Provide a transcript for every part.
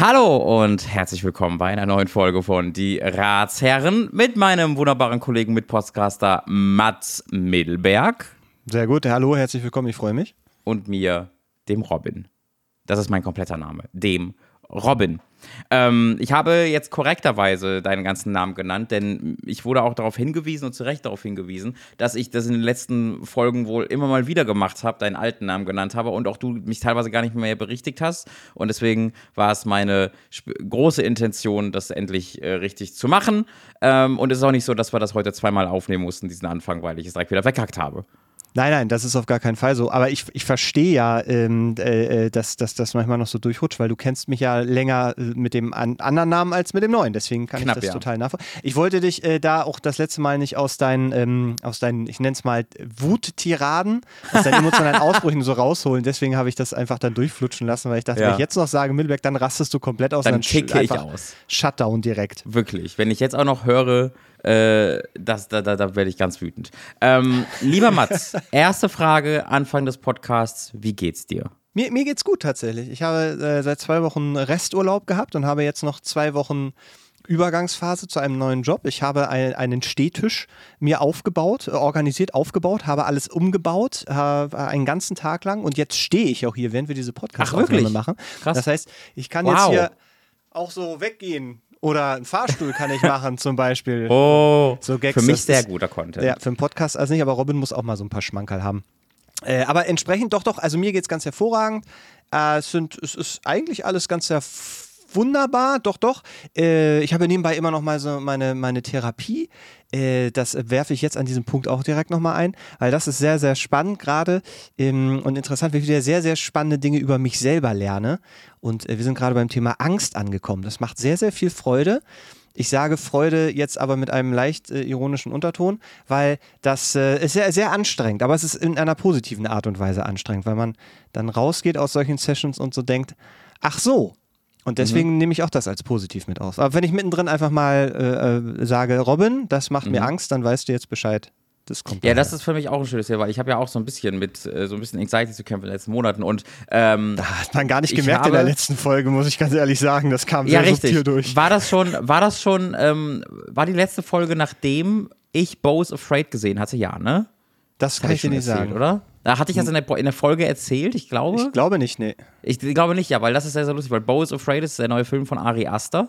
Hallo und herzlich willkommen bei einer neuen Folge von Die Ratsherren mit meinem wunderbaren Kollegen mit Podcaster Mats Middelberg. Sehr gut, hallo, herzlich willkommen, ich freue mich. Und mir, dem Robin. Das ist mein kompletter Name, dem Robin. Ich habe jetzt korrekterweise deinen ganzen Namen genannt, denn ich wurde auch darauf hingewiesen und zu Recht darauf hingewiesen, dass ich das in den letzten Folgen wohl immer mal wieder gemacht habe, deinen alten Namen genannt habe und auch du mich teilweise gar nicht mehr berichtigt hast. Und deswegen war es meine große Intention, das endlich richtig zu machen. Und es ist auch nicht so, dass wir das heute zweimal aufnehmen mussten, diesen Anfang, weil ich es direkt wieder verkackt habe. Nein, das ist auf gar keinen Fall so. Aber ich verstehe ja, dass das manchmal noch so durchrutscht, weil du kennst mich ja länger mit dem anderen Namen als mit dem neuen. Deswegen kann ich das total nachvollziehen. Ich wollte dich da auch das letzte Mal nicht aus deinen, ich nenne es mal Wuttiraden, aus deinen emotionalen Ausbrüchen so rausholen. Deswegen habe ich das einfach dann durchflutschen lassen, weil ich dachte, wenn ich jetzt noch sage Middelberg, dann rastest du komplett aus. Dann kicke ich aus. Shutdown direkt. Wirklich. Wenn ich jetzt auch noch höre, da werde ich ganz wütend. Lieber Mats, erste Frage, Anfang des Podcasts, wie geht's dir? Mir geht's gut tatsächlich. Ich habe seit 2 Wochen Resturlaub gehabt und habe jetzt noch 2 Wochen Übergangsphase zu einem neuen Job. Ich habe einen Stehtisch mir organisiert aufgebaut, habe alles umgebaut, einen ganzen Tag lang und jetzt stehe ich auch hier, während wir diese Podcast-Aufnahme machen. Krass. Das heißt, ich kann jetzt hier auch so weggehen. Oder einen Fahrstuhl kann ich machen zum Beispiel. So Gags, für mich sehr guter Content. Ja, für einen Podcast also nicht, aber Robin muss auch mal so ein paar Schmankerl haben. Aber entsprechend doch, also mir geht's ganz hervorragend. Es ist eigentlich alles ganz wunderbar, doch. Ich habe nebenbei immer noch mal so meine Therapie. Das werfe ich jetzt an diesem Punkt auch direkt nochmal ein, weil das ist sehr, sehr spannend gerade und interessant, weil ich wieder sehr, sehr spannende Dinge über mich selber lerne. Und wir sind gerade beim Thema Angst angekommen. Das macht sehr, sehr viel Freude. Ich sage Freude jetzt aber mit einem leicht ironischen Unterton, weil das ist sehr, sehr anstrengend, aber es ist in einer positiven Art und Weise anstrengend, weil man dann rausgeht aus solchen Sessions und so denkt, ach so. Und deswegen nehme ich auch das als positiv mit aus. Aber wenn ich mittendrin einfach mal sage, Robin, das macht mir Angst, dann weißt du jetzt Bescheid. Das kommt ja, das ist für mich auch ein schönes Thema, weil ich habe ja auch so ein bisschen mit Anxiety zu kämpfen in den letzten Monaten. Und da hat man gar nicht gemerkt in der letzten Folge, muss ich ganz ehrlich sagen. Das kam sehr subtil durch. War die letzte Folge, nachdem ich Beau Is Afraid gesehen hatte? Ja, ne? Das kann ich dir nicht sagen, oder? Da hatte ich das in der Folge erzählt, ich glaube. Ich glaube nicht, nee. Ich glaube nicht, ja, weil das ist sehr, sehr lustig, weil Beau Is Afraid ist der neue Film von Ari Aster,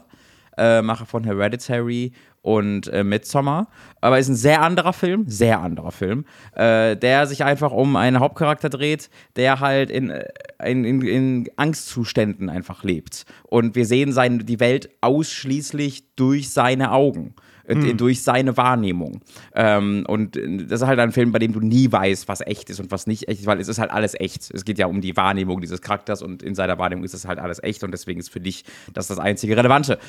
Macher von Hereditary und Midsommar. Aber ist ein sehr anderer Film, der sich einfach um einen Hauptcharakter dreht, der halt in Angstzuständen einfach lebt. Und wir sehen die Welt ausschließlich durch seine Augen. Durch seine Wahrnehmung. Und das ist halt ein Film, bei dem du nie weißt, was echt ist und was nicht echt ist, weil es ist halt alles echt. Es geht ja um die Wahrnehmung dieses Charakters und in seiner Wahrnehmung ist es halt alles echt und deswegen ist für dich das einzige Relevante.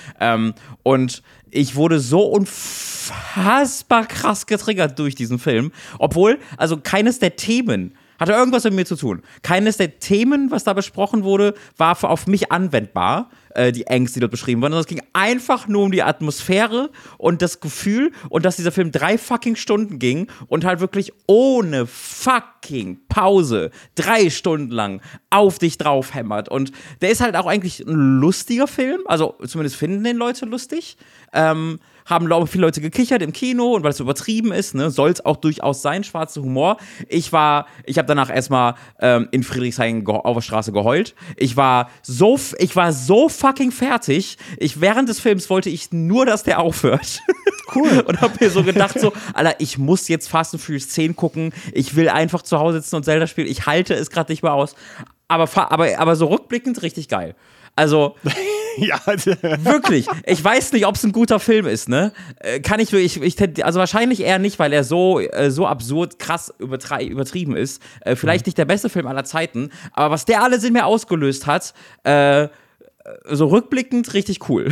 Und ich wurde so unfassbar krass getriggert durch diesen Film, obwohl, also keines der Themen hatte irgendwas mit mir zu tun. Keines der Themen, was da besprochen wurde, war auf mich anwendbar, die Ängste, die dort beschrieben wurden. Sondern es ging einfach nur um die Atmosphäre und das Gefühl und dass dieser Film 3 fucking Stunden ging und halt wirklich ohne fucking Pause 3 Stunden lang auf dich drauf hämmert. Und der ist halt auch eigentlich ein lustiger Film, also zumindest finden den Leute lustig. Haben viele Leute gekichert im Kino und weil es übertrieben ist, ne, soll es auch durchaus sein, schwarzer Humor. Ich habe danach erstmal in Friedrichshain auf der Straße geheult. Ich war so fucking fertig. Während des Films wollte ich nur, dass der aufhört. Cool. Und hab mir so gedacht, Alter, ich muss jetzt Fast and Furious 10 gucken. Ich will einfach zu Hause sitzen und Zelda spielen. Ich halte es gerade nicht mehr aus. Aber so rückblickend richtig geil. Also, ja, wirklich. Ich weiß nicht, ob es ein guter Film ist, ne? Kann ich wirklich, also wahrscheinlich eher nicht, weil er so absurd krass übertrieben ist. Vielleicht nicht der beste Film aller Zeiten, aber was der alles in mir ausgelöst hat, so rückblickend richtig cool.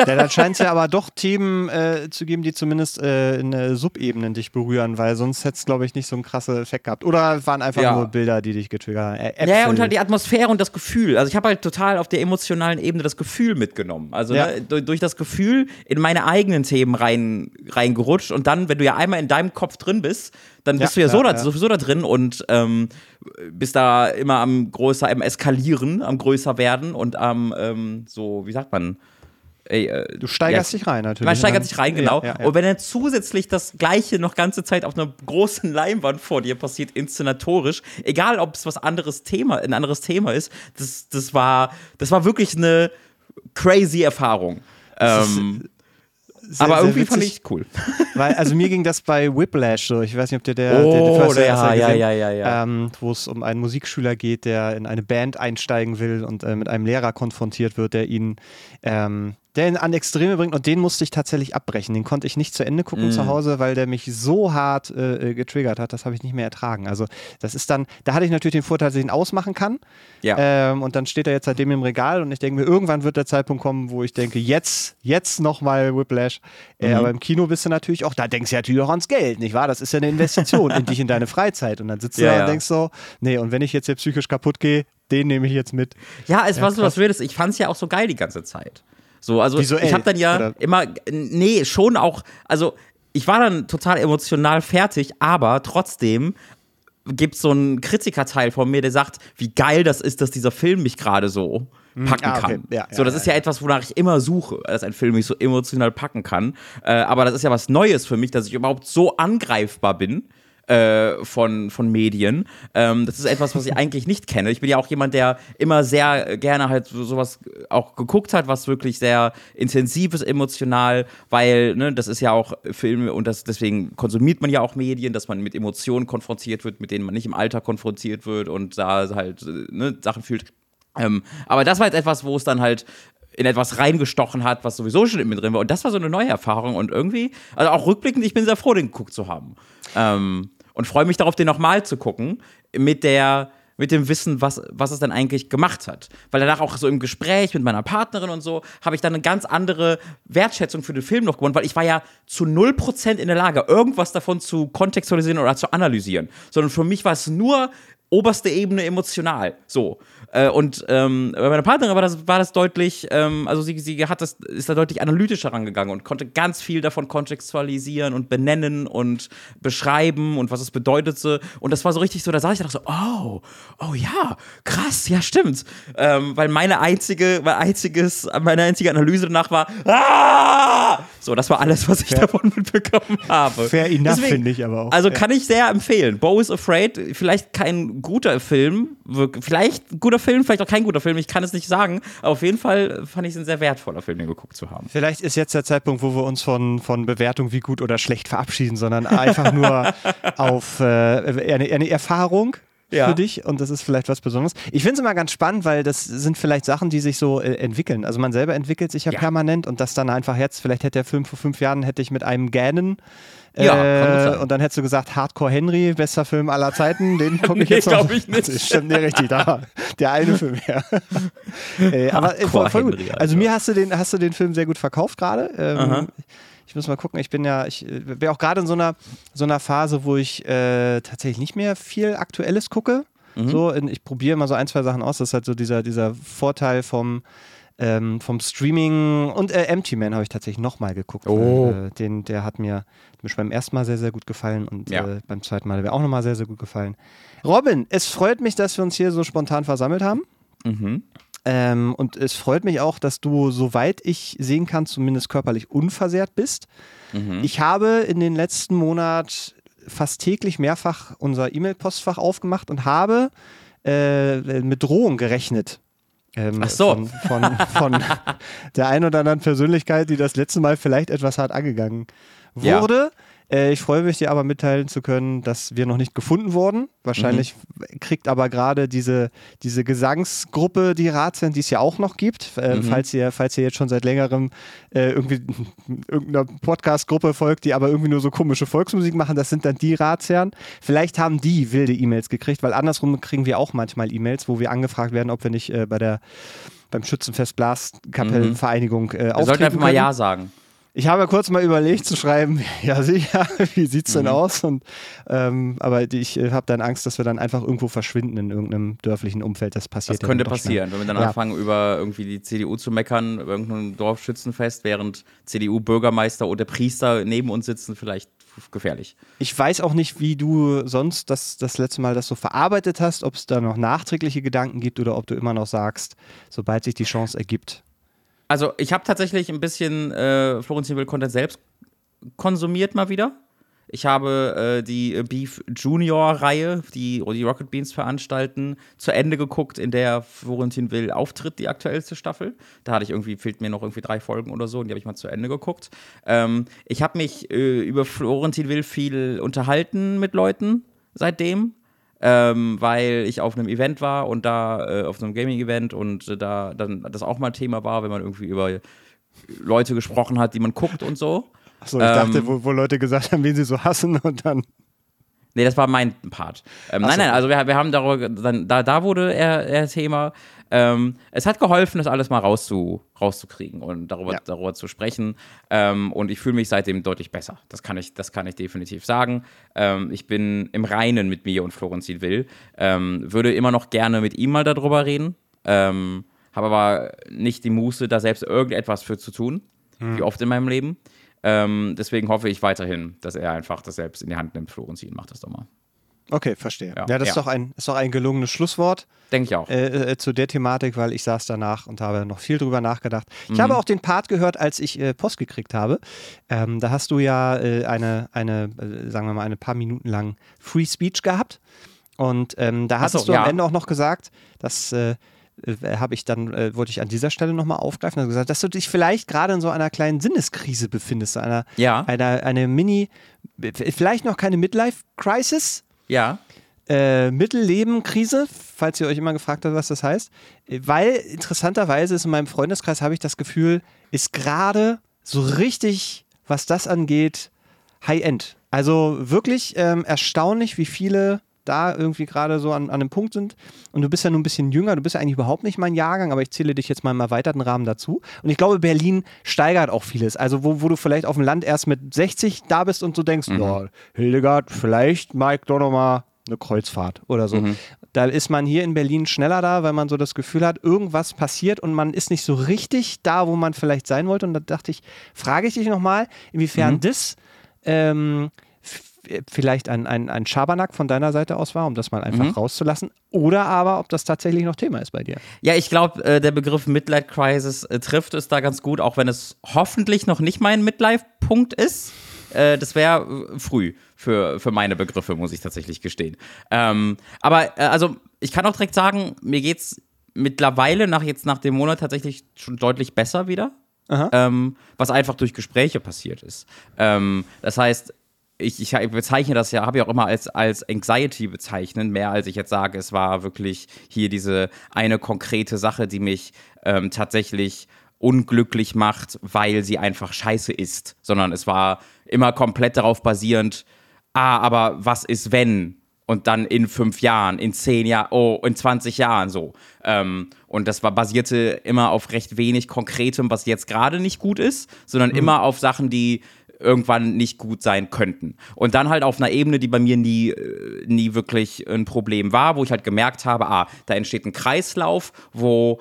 Ja, dann scheint es ja aber doch Themen zu geben, die zumindest in Subebenen dich berühren, weil sonst hätte es, glaube ich, nicht so einen krassen Effekt gehabt. Oder waren einfach nur Bilder, die dich getriggert haben? Ja, und halt die Atmosphäre und das Gefühl. Also ich habe halt total auf der emotionalen Ebene das Gefühl mitgenommen. Also durch das Gefühl in meine eigenen Themen reingerutscht und dann, wenn du ja einmal in deinem Kopf drin bist, dann bist du sowieso da drin und bist da immer am Eskalieren, am größer werden und am so, wie sagt man? Du steigerst dich rein natürlich. Man steigert sich rein, genau. Ja. Und wenn dann zusätzlich das Gleiche noch ganze Zeit auf einer großen Leinwand vor dir passiert, inszenatorisch, egal ob es ein anderes Thema ist, das war wirklich eine crazy Erfahrung. Sehr, aber sehr irgendwie witzig, fand ich cool. Weil, also mir ging das bei Whiplash so, ich weiß nicht, ob dir der wo es um einen Musikschüler geht, der in eine Band einsteigen will und mit einem Lehrer konfrontiert wird, der ihn an Extreme bringt, und den musste ich tatsächlich abbrechen. Den konnte ich nicht zu Ende gucken zu Hause, weil der mich so hart getriggert hat, das habe ich nicht mehr ertragen. Also das ist dann, da hatte ich natürlich den Vorteil, dass ich ihn ausmachen kann. Ja. Und dann steht er jetzt seitdem im Regal und ich denke mir, irgendwann wird der Zeitpunkt kommen, wo ich denke, jetzt nochmal Whiplash. Aber im Kino bist du natürlich auch, da denkst du natürlich auch ans Geld, nicht wahr? Das ist ja eine Investition in dich, in deine Freizeit. Und dann sitzt du da und denkst so, nee, und wenn ich jetzt hier psychisch kaputt gehe, den nehme ich jetzt mit. Ja, es war so was Wildes. Ich fand es ja auch so geil die ganze Zeit. So, also visuell, ich habe dann ja oder? Immer, nee, schon auch, also ich war dann total emotional fertig, aber trotzdem gibt es so einen Kritikerteil von mir, der sagt, wie geil das ist, dass dieser Film mich gerade so packen kann. Ja, so, das ist ja etwas, wonach ich immer suche, dass ein Film mich so emotional packen kann, aber das ist ja was Neues für mich, dass ich überhaupt so angreifbar bin. Von Medien. Das ist etwas, was ich eigentlich nicht kenne. Ich bin ja auch jemand, der immer sehr gerne halt sowas auch geguckt hat, was wirklich sehr intensiv ist, emotional, weil, ne, das ist ja auch Filme und deswegen konsumiert man ja auch Medien, dass man mit Emotionen konfrontiert wird, mit denen man nicht im Alltag konfrontiert wird und da halt Sachen fühlt. Aber das war jetzt etwas, wo es dann halt in etwas reingestochen hat, was sowieso schon in mir drin war. Und das war so eine neue Erfahrung und irgendwie, also auch rückblickend, ich bin sehr froh, den geguckt zu haben. Und freue mich darauf, den nochmal zu gucken, mit dem Wissen, was es dann eigentlich gemacht hat. Weil danach auch so im Gespräch mit meiner Partnerin und so, habe ich dann eine ganz andere Wertschätzung für den Film noch gewonnen, weil ich war ja zu 0% in der Lage, irgendwas davon zu kontextualisieren oder zu analysieren. Sondern für mich war es nur oberste Ebene emotional, so. Und bei meiner Partnerin war das deutlich, also sie ist da deutlich analytischer rangegangen und konnte ganz viel davon kontextualisieren und benennen und beschreiben und was es bedeutete. Und das war so richtig so, da saß ich und dachte so, oh ja, krass, ja stimmt. Weil meine einzige Analyse danach war, so, das war alles, was ich davon mitbekommen habe. Fair enough, finde ich aber auch. Also kann ich sehr empfehlen. Beau Is Afraid, vielleicht kein guter Film, vielleicht auch kein guter Film, ich kann es nicht sagen, aber auf jeden Fall fand ich es ein sehr wertvoller Film, den geguckt zu haben. Vielleicht ist jetzt der Zeitpunkt, wo wir uns von Bewertung wie gut oder schlecht verabschieden, sondern einfach nur auf eine Erfahrung für dich, und das ist vielleicht was Besonderes. Ich finde es immer ganz spannend, weil das sind vielleicht Sachen, die sich so entwickeln. Also man selber entwickelt sich ja permanent, und das dann einfach jetzt, vielleicht hätte der Film vor 5 Jahren, hätte ich mit einem Gähnen und dann hättest du gesagt, Hardcore Henry, bester Film aller Zeiten, den gucke ich jetzt noch. Nee, glaube ich nicht. Stimmt, nee, richtig, da war der eine Film, aber voll gut. Henry, also mir hast du den Film sehr gut verkauft gerade. Ich muss mal gucken, ich bin auch gerade in so einer Phase, wo ich tatsächlich nicht mehr viel Aktuelles gucke. So, ich probiere immer so 1, 2 Sachen aus. Das ist halt so dieser Vorteil vom Streaming. Und Empty Man habe ich tatsächlich nochmal geguckt. Oh. Weil, der hat mir beim ersten Mal sehr, sehr gut gefallen und beim zweiten Mal hat mir auch nochmal sehr, sehr gut gefallen. Robin, es freut mich, dass wir uns hier so spontan versammelt haben. Und es freut mich auch, dass du, soweit ich sehen kann, zumindest körperlich unversehrt bist. Ich habe in den letzten Monat fast täglich mehrfach unser E-Mail-Postfach aufgemacht und habe mit Drohung gerechnet. Ach so. Von der einen oder anderen Persönlichkeit, die das letzte Mal vielleicht etwas hart angegangen wurde. Ich freue mich, dir aber mitteilen zu können, dass wir noch nicht gefunden wurden. Wahrscheinlich kriegt aber gerade diese Gesangsgruppe, die Ratsherren, die es ja auch noch gibt. Falls ihr jetzt schon seit längerem irgendwie irgendeiner Podcast-Gruppe folgt, die aber irgendwie nur so komische Volksmusik machen, das sind dann die Ratsherren. Vielleicht haben die wilde E-Mails gekriegt, weil andersrum kriegen wir auch manchmal E-Mails, wo wir angefragt werden, ob wir nicht beim Schützenfest Blaskapellenvereinigung auftreten. Wir sollten einfach mal Ja sagen. Ich habe kurz mal überlegt zu schreiben, ja sicher, wie sieht's denn aus? Und, aber ich habe dann Angst, dass wir dann einfach irgendwo verschwinden in irgendeinem dörflichen Umfeld. Das könnte passieren, wenn wir dann anfangen, über irgendwie die CDU zu meckern, über irgendein Dorfschützenfest, während CDU-Bürgermeister oder Priester neben uns sitzen, vielleicht gefährlich. Ich weiß auch nicht, wie du sonst das letzte Mal das so verarbeitet hast, ob es da noch nachträgliche Gedanken gibt oder ob du immer noch sagst, sobald sich die Chance ergibt. Also ich habe tatsächlich ein bisschen Florentin Will Content selbst konsumiert mal wieder. Ich habe die Beef Junior-Reihe, die Rocket Beans veranstalten, zu Ende geguckt, in der Florentin Will auftritt, die aktuellste Staffel. Da hatte ich fehlt mir noch 3 Folgen oder so, und die habe ich mal zu Ende geguckt. Ich habe mich über Florentin Will viel unterhalten mit Leuten seitdem, weil ich auf einem Event war und da auf einem Gaming-Event und da dann das auch mal Thema war, wenn man über Leute gesprochen hat, die man guckt und so. Achso, ich dachte, wo Leute gesagt haben, wen sie so hassen und dann... Nee, das war mein Part. Nein, also wir haben darüber, da wurde er Thema. Es hat geholfen, das alles mal rauszukriegen und darüber zu sprechen. Und ich fühle mich seitdem deutlich besser. Das kann ich definitiv sagen. Ich bin im Reinen mit mir und Florentin Will. Würde immer noch gerne mit ihm mal darüber reden. Habe aber nicht die Muße, da selbst irgendetwas für zu tun. Wie oft in meinem Leben. Deswegen hoffe ich weiterhin, dass er einfach das selbst in die Hand nimmt, Florentin, macht das doch mal. Okay, verstehe. Ja, das ist doch ein gelungenes Schlusswort. Denke ich auch. Zu der Thematik, weil ich saß danach und habe noch viel drüber nachgedacht. Ich habe auch den Part gehört, als ich Post gekriegt habe. Da hast du ja eine paar Minuten lang Free Speech gehabt. Und da hast du am Ende auch noch gesagt, dass... wollte ich an dieser Stelle nochmal aufgreifen, also gesagt, dass du dich vielleicht gerade in so einer kleinen Sinneskrise befindest, eine Mini, vielleicht noch keine Midlife-Crisis, Mittelleben-Krise, falls ihr euch immer gefragt habt, was das heißt, weil interessanterweise ist in meinem Freundeskreis, habe ich das Gefühl, ist gerade so richtig, was das angeht, High-End. Also wirklich erstaunlich, wie viele da irgendwie gerade so an einem Punkt sind. Und du bist ja nur ein bisschen jünger, du bist ja eigentlich überhaupt nicht mein Jahrgang, aber ich zähle dich jetzt mal im erweiterten Rahmen dazu. Und ich glaube, Berlin steigert auch vieles. Also wo du vielleicht auf dem Land erst mit 60 da bist und so denkst, Hildegard, vielleicht Mike doch nochmal eine Kreuzfahrt oder so. Da ist man hier in Berlin schneller da, weil man so das Gefühl hat, irgendwas passiert und man ist nicht so richtig da, wo man vielleicht sein wollte. Und da dachte ich, frage ich dich nochmal, inwiefern das vielleicht ein Schabernack von deiner Seite aus war, um das mal einfach rauszulassen, oder aber, ob das tatsächlich noch Thema ist bei dir. Ja, ich glaube, der Begriff Midlife-Crisis trifft es da ganz gut, auch wenn es hoffentlich noch nicht mein Midlife-Punkt ist. Das wäre früh für meine Begriffe, muss ich tatsächlich gestehen. Aber ich kann auch direkt sagen, mir geht's mittlerweile nach dem Monat tatsächlich schon deutlich besser wieder, was einfach durch Gespräche passiert ist. Das heißt, ich bezeichne das ja, habe ich auch immer als Anxiety bezeichnet, mehr als ich jetzt sage, es war wirklich hier diese eine konkrete Sache, die mich tatsächlich unglücklich macht, weil sie einfach scheiße ist, sondern es war immer komplett darauf basierend, aber was ist wenn? Und dann in 5 Jahren, in 10 Jahren, in 20 Jahren so. Und das basierte immer auf recht wenig Konkretem, was jetzt gerade nicht gut ist, sondern immer auf Sachen, die irgendwann nicht gut sein könnten. Und dann halt auf einer Ebene, die bei mir nie wirklich ein Problem war, wo ich halt gemerkt habe, da entsteht ein Kreislauf, wo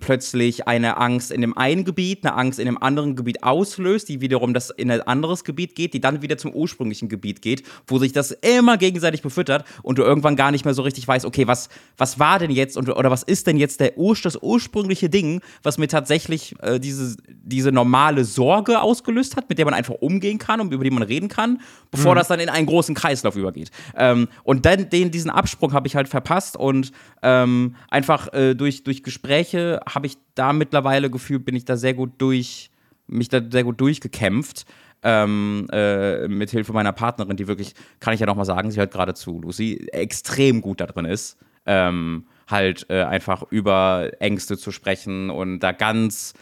plötzlich eine Angst in dem einen Gebiet, eine Angst in dem anderen Gebiet auslöst, die wiederum das in ein anderes Gebiet geht, die dann wieder zum ursprünglichen Gebiet geht, wo sich das immer gegenseitig befüttert und du irgendwann gar nicht mehr so richtig weißt, okay, was war denn jetzt oder was ist denn jetzt das ursprüngliche Ding, was mir tatsächlich diese normale Sorge ausgelöst hat, mit der man einfach umgehen kann und über die man reden kann, bevor das dann in einen großen Kreislauf übergeht. Und dann diesen Absprung habe ich halt verpasst und durch Gespräche habe ich da mittlerweile gefühlt, mich da sehr gut durchgekämpft, mit Hilfe meiner Partnerin, die wirklich, kann ich ja nochmal sagen, sie hört gerade zu, Lucy, extrem gut da drin ist, einfach über Ängste zu sprechen und da ganz,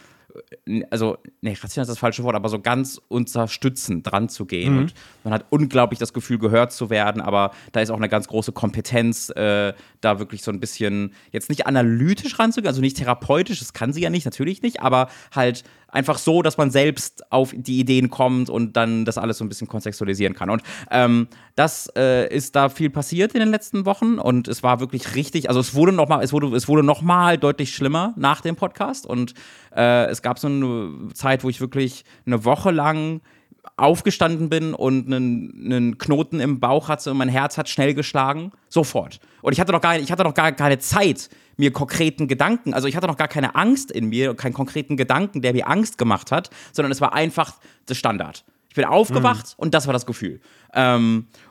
also, rational ist das falsche Wort, aber so ganz unterstützend dran zu gehen. Und man hat unglaublich das Gefühl, gehört zu werden, aber da ist auch eine ganz große Kompetenz, da wirklich so ein bisschen, jetzt nicht analytisch ranzugehen, also nicht therapeutisch, das kann sie ja nicht, natürlich nicht, aber halt einfach so, dass man selbst auf die Ideen kommt und dann das alles so ein bisschen kontextualisieren kann. Und das ist da viel passiert in den letzten Wochen und es war wirklich richtig, also es wurde noch mal deutlich schlimmer nach dem Podcast und es gab so eine Zeit, wo ich wirklich eine Woche lang aufgestanden bin und einen Knoten im Bauch hatte und mein Herz hat schnell geschlagen, sofort. Und ich hatte noch gar keine Zeit, mir konkreten Gedanken, also ich hatte noch gar keine Angst in mir, keinen konkreten Gedanken, der mir Angst gemacht hat, sondern es war einfach das Standard. Ich bin aufgewacht und das war das Gefühl.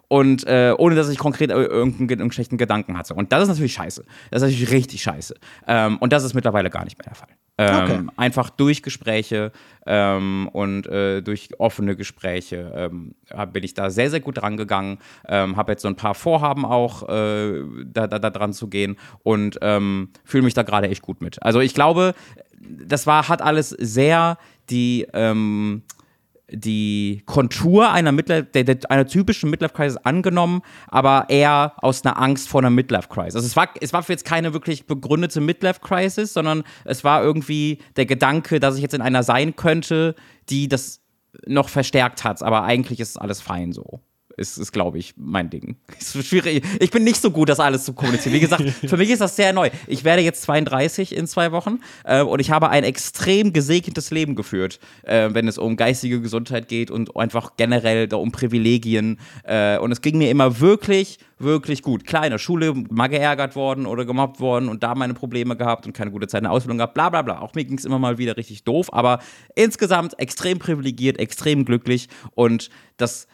Und ohne, dass ich konkret irgendeinen schlechten Gedanken hatte. Und das ist natürlich scheiße. Das ist natürlich richtig scheiße. Und das ist mittlerweile gar nicht mehr der Fall. Okay. Einfach durch Gespräche und durch offene Gespräche bin ich da sehr, sehr gut rangegangen. Habe jetzt so ein paar Vorhaben auch, da dran zu gehen. Und fühle mich da gerade echt gut mit. Also ich glaube, das hat alles sehr die Kontur einer typischen Midlife-Crisis angenommen, aber eher aus einer Angst vor einer Midlife-Crisis. Also es war jetzt keine wirklich begründete Midlife-Crisis, sondern es war irgendwie der Gedanke, dass ich jetzt in einer sein könnte, die das noch verstärkt hat. Aber eigentlich ist alles fein so. Ist, glaube ich, mein Ding. Ist schwierig. Ich bin nicht so gut, das alles zu kommunizieren. Wie gesagt, für mich ist das sehr neu. Ich werde jetzt 32 in 2 Wochen und ich habe ein extrem gesegnetes Leben geführt, wenn es um geistige Gesundheit geht und einfach generell um Privilegien. Und es ging mir immer wirklich, wirklich gut. Klar, in der Schule mal geärgert worden oder gemobbt worden und da meine Probleme gehabt und keine gute Zeit in der Ausbildung gehabt, bla bla bla. Auch mir ging es immer mal wieder richtig doof, aber insgesamt extrem privilegiert, extrem glücklich und das...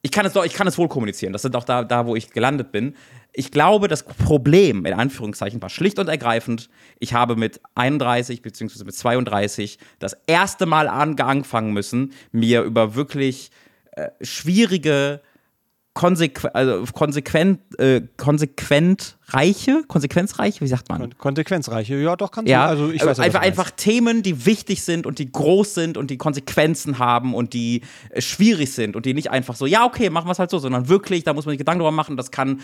Ich kann es wohl kommunizieren. Das sind auch da, wo ich gelandet bin. Ich glaube, das Problem, in Anführungszeichen, war schlicht und ergreifend, ich habe mit 31 bzw. mit 32 das erste Mal angefangen müssen, mir über wirklich schwierige, konsequenzreiche, wie sagt man? Konsequenzreiche, ja, doch, kannst du. Ja, also ich weiß, einfach Themen, die wichtig sind und die groß sind und die Konsequenzen haben und die schwierig sind und die nicht einfach so, ja, okay, machen wir es halt so, sondern wirklich, da muss man sich Gedanken drüber machen, das kann,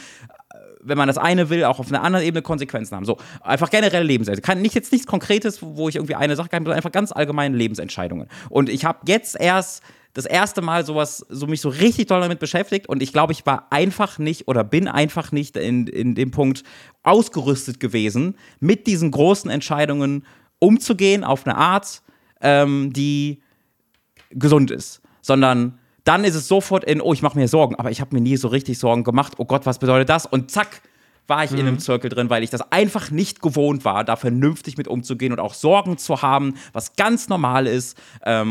wenn man das eine will, auch auf einer anderen Ebene Konsequenzen haben. So, einfach generelle Lebensentscheidungen. Nichts Konkretes, wo ich irgendwie eine Sache kann, sondern einfach ganz allgemeine Lebensentscheidungen. Und ich habe jetzt erst das erste Mal mich so richtig doll damit beschäftigt und ich glaube, ich war einfach nicht oder bin einfach nicht in dem Punkt ausgerüstet gewesen, mit diesen großen Entscheidungen umzugehen auf eine Art, die gesund ist, sondern dann ist es sofort in, oh, ich mache mir Sorgen, aber ich habe mir nie so richtig Sorgen gemacht, oh Gott, was bedeutet das? Und zack, war ich in einem Zirkel drin, weil ich das einfach nicht gewohnt war, da vernünftig mit umzugehen und auch Sorgen zu haben, was ganz normal ist.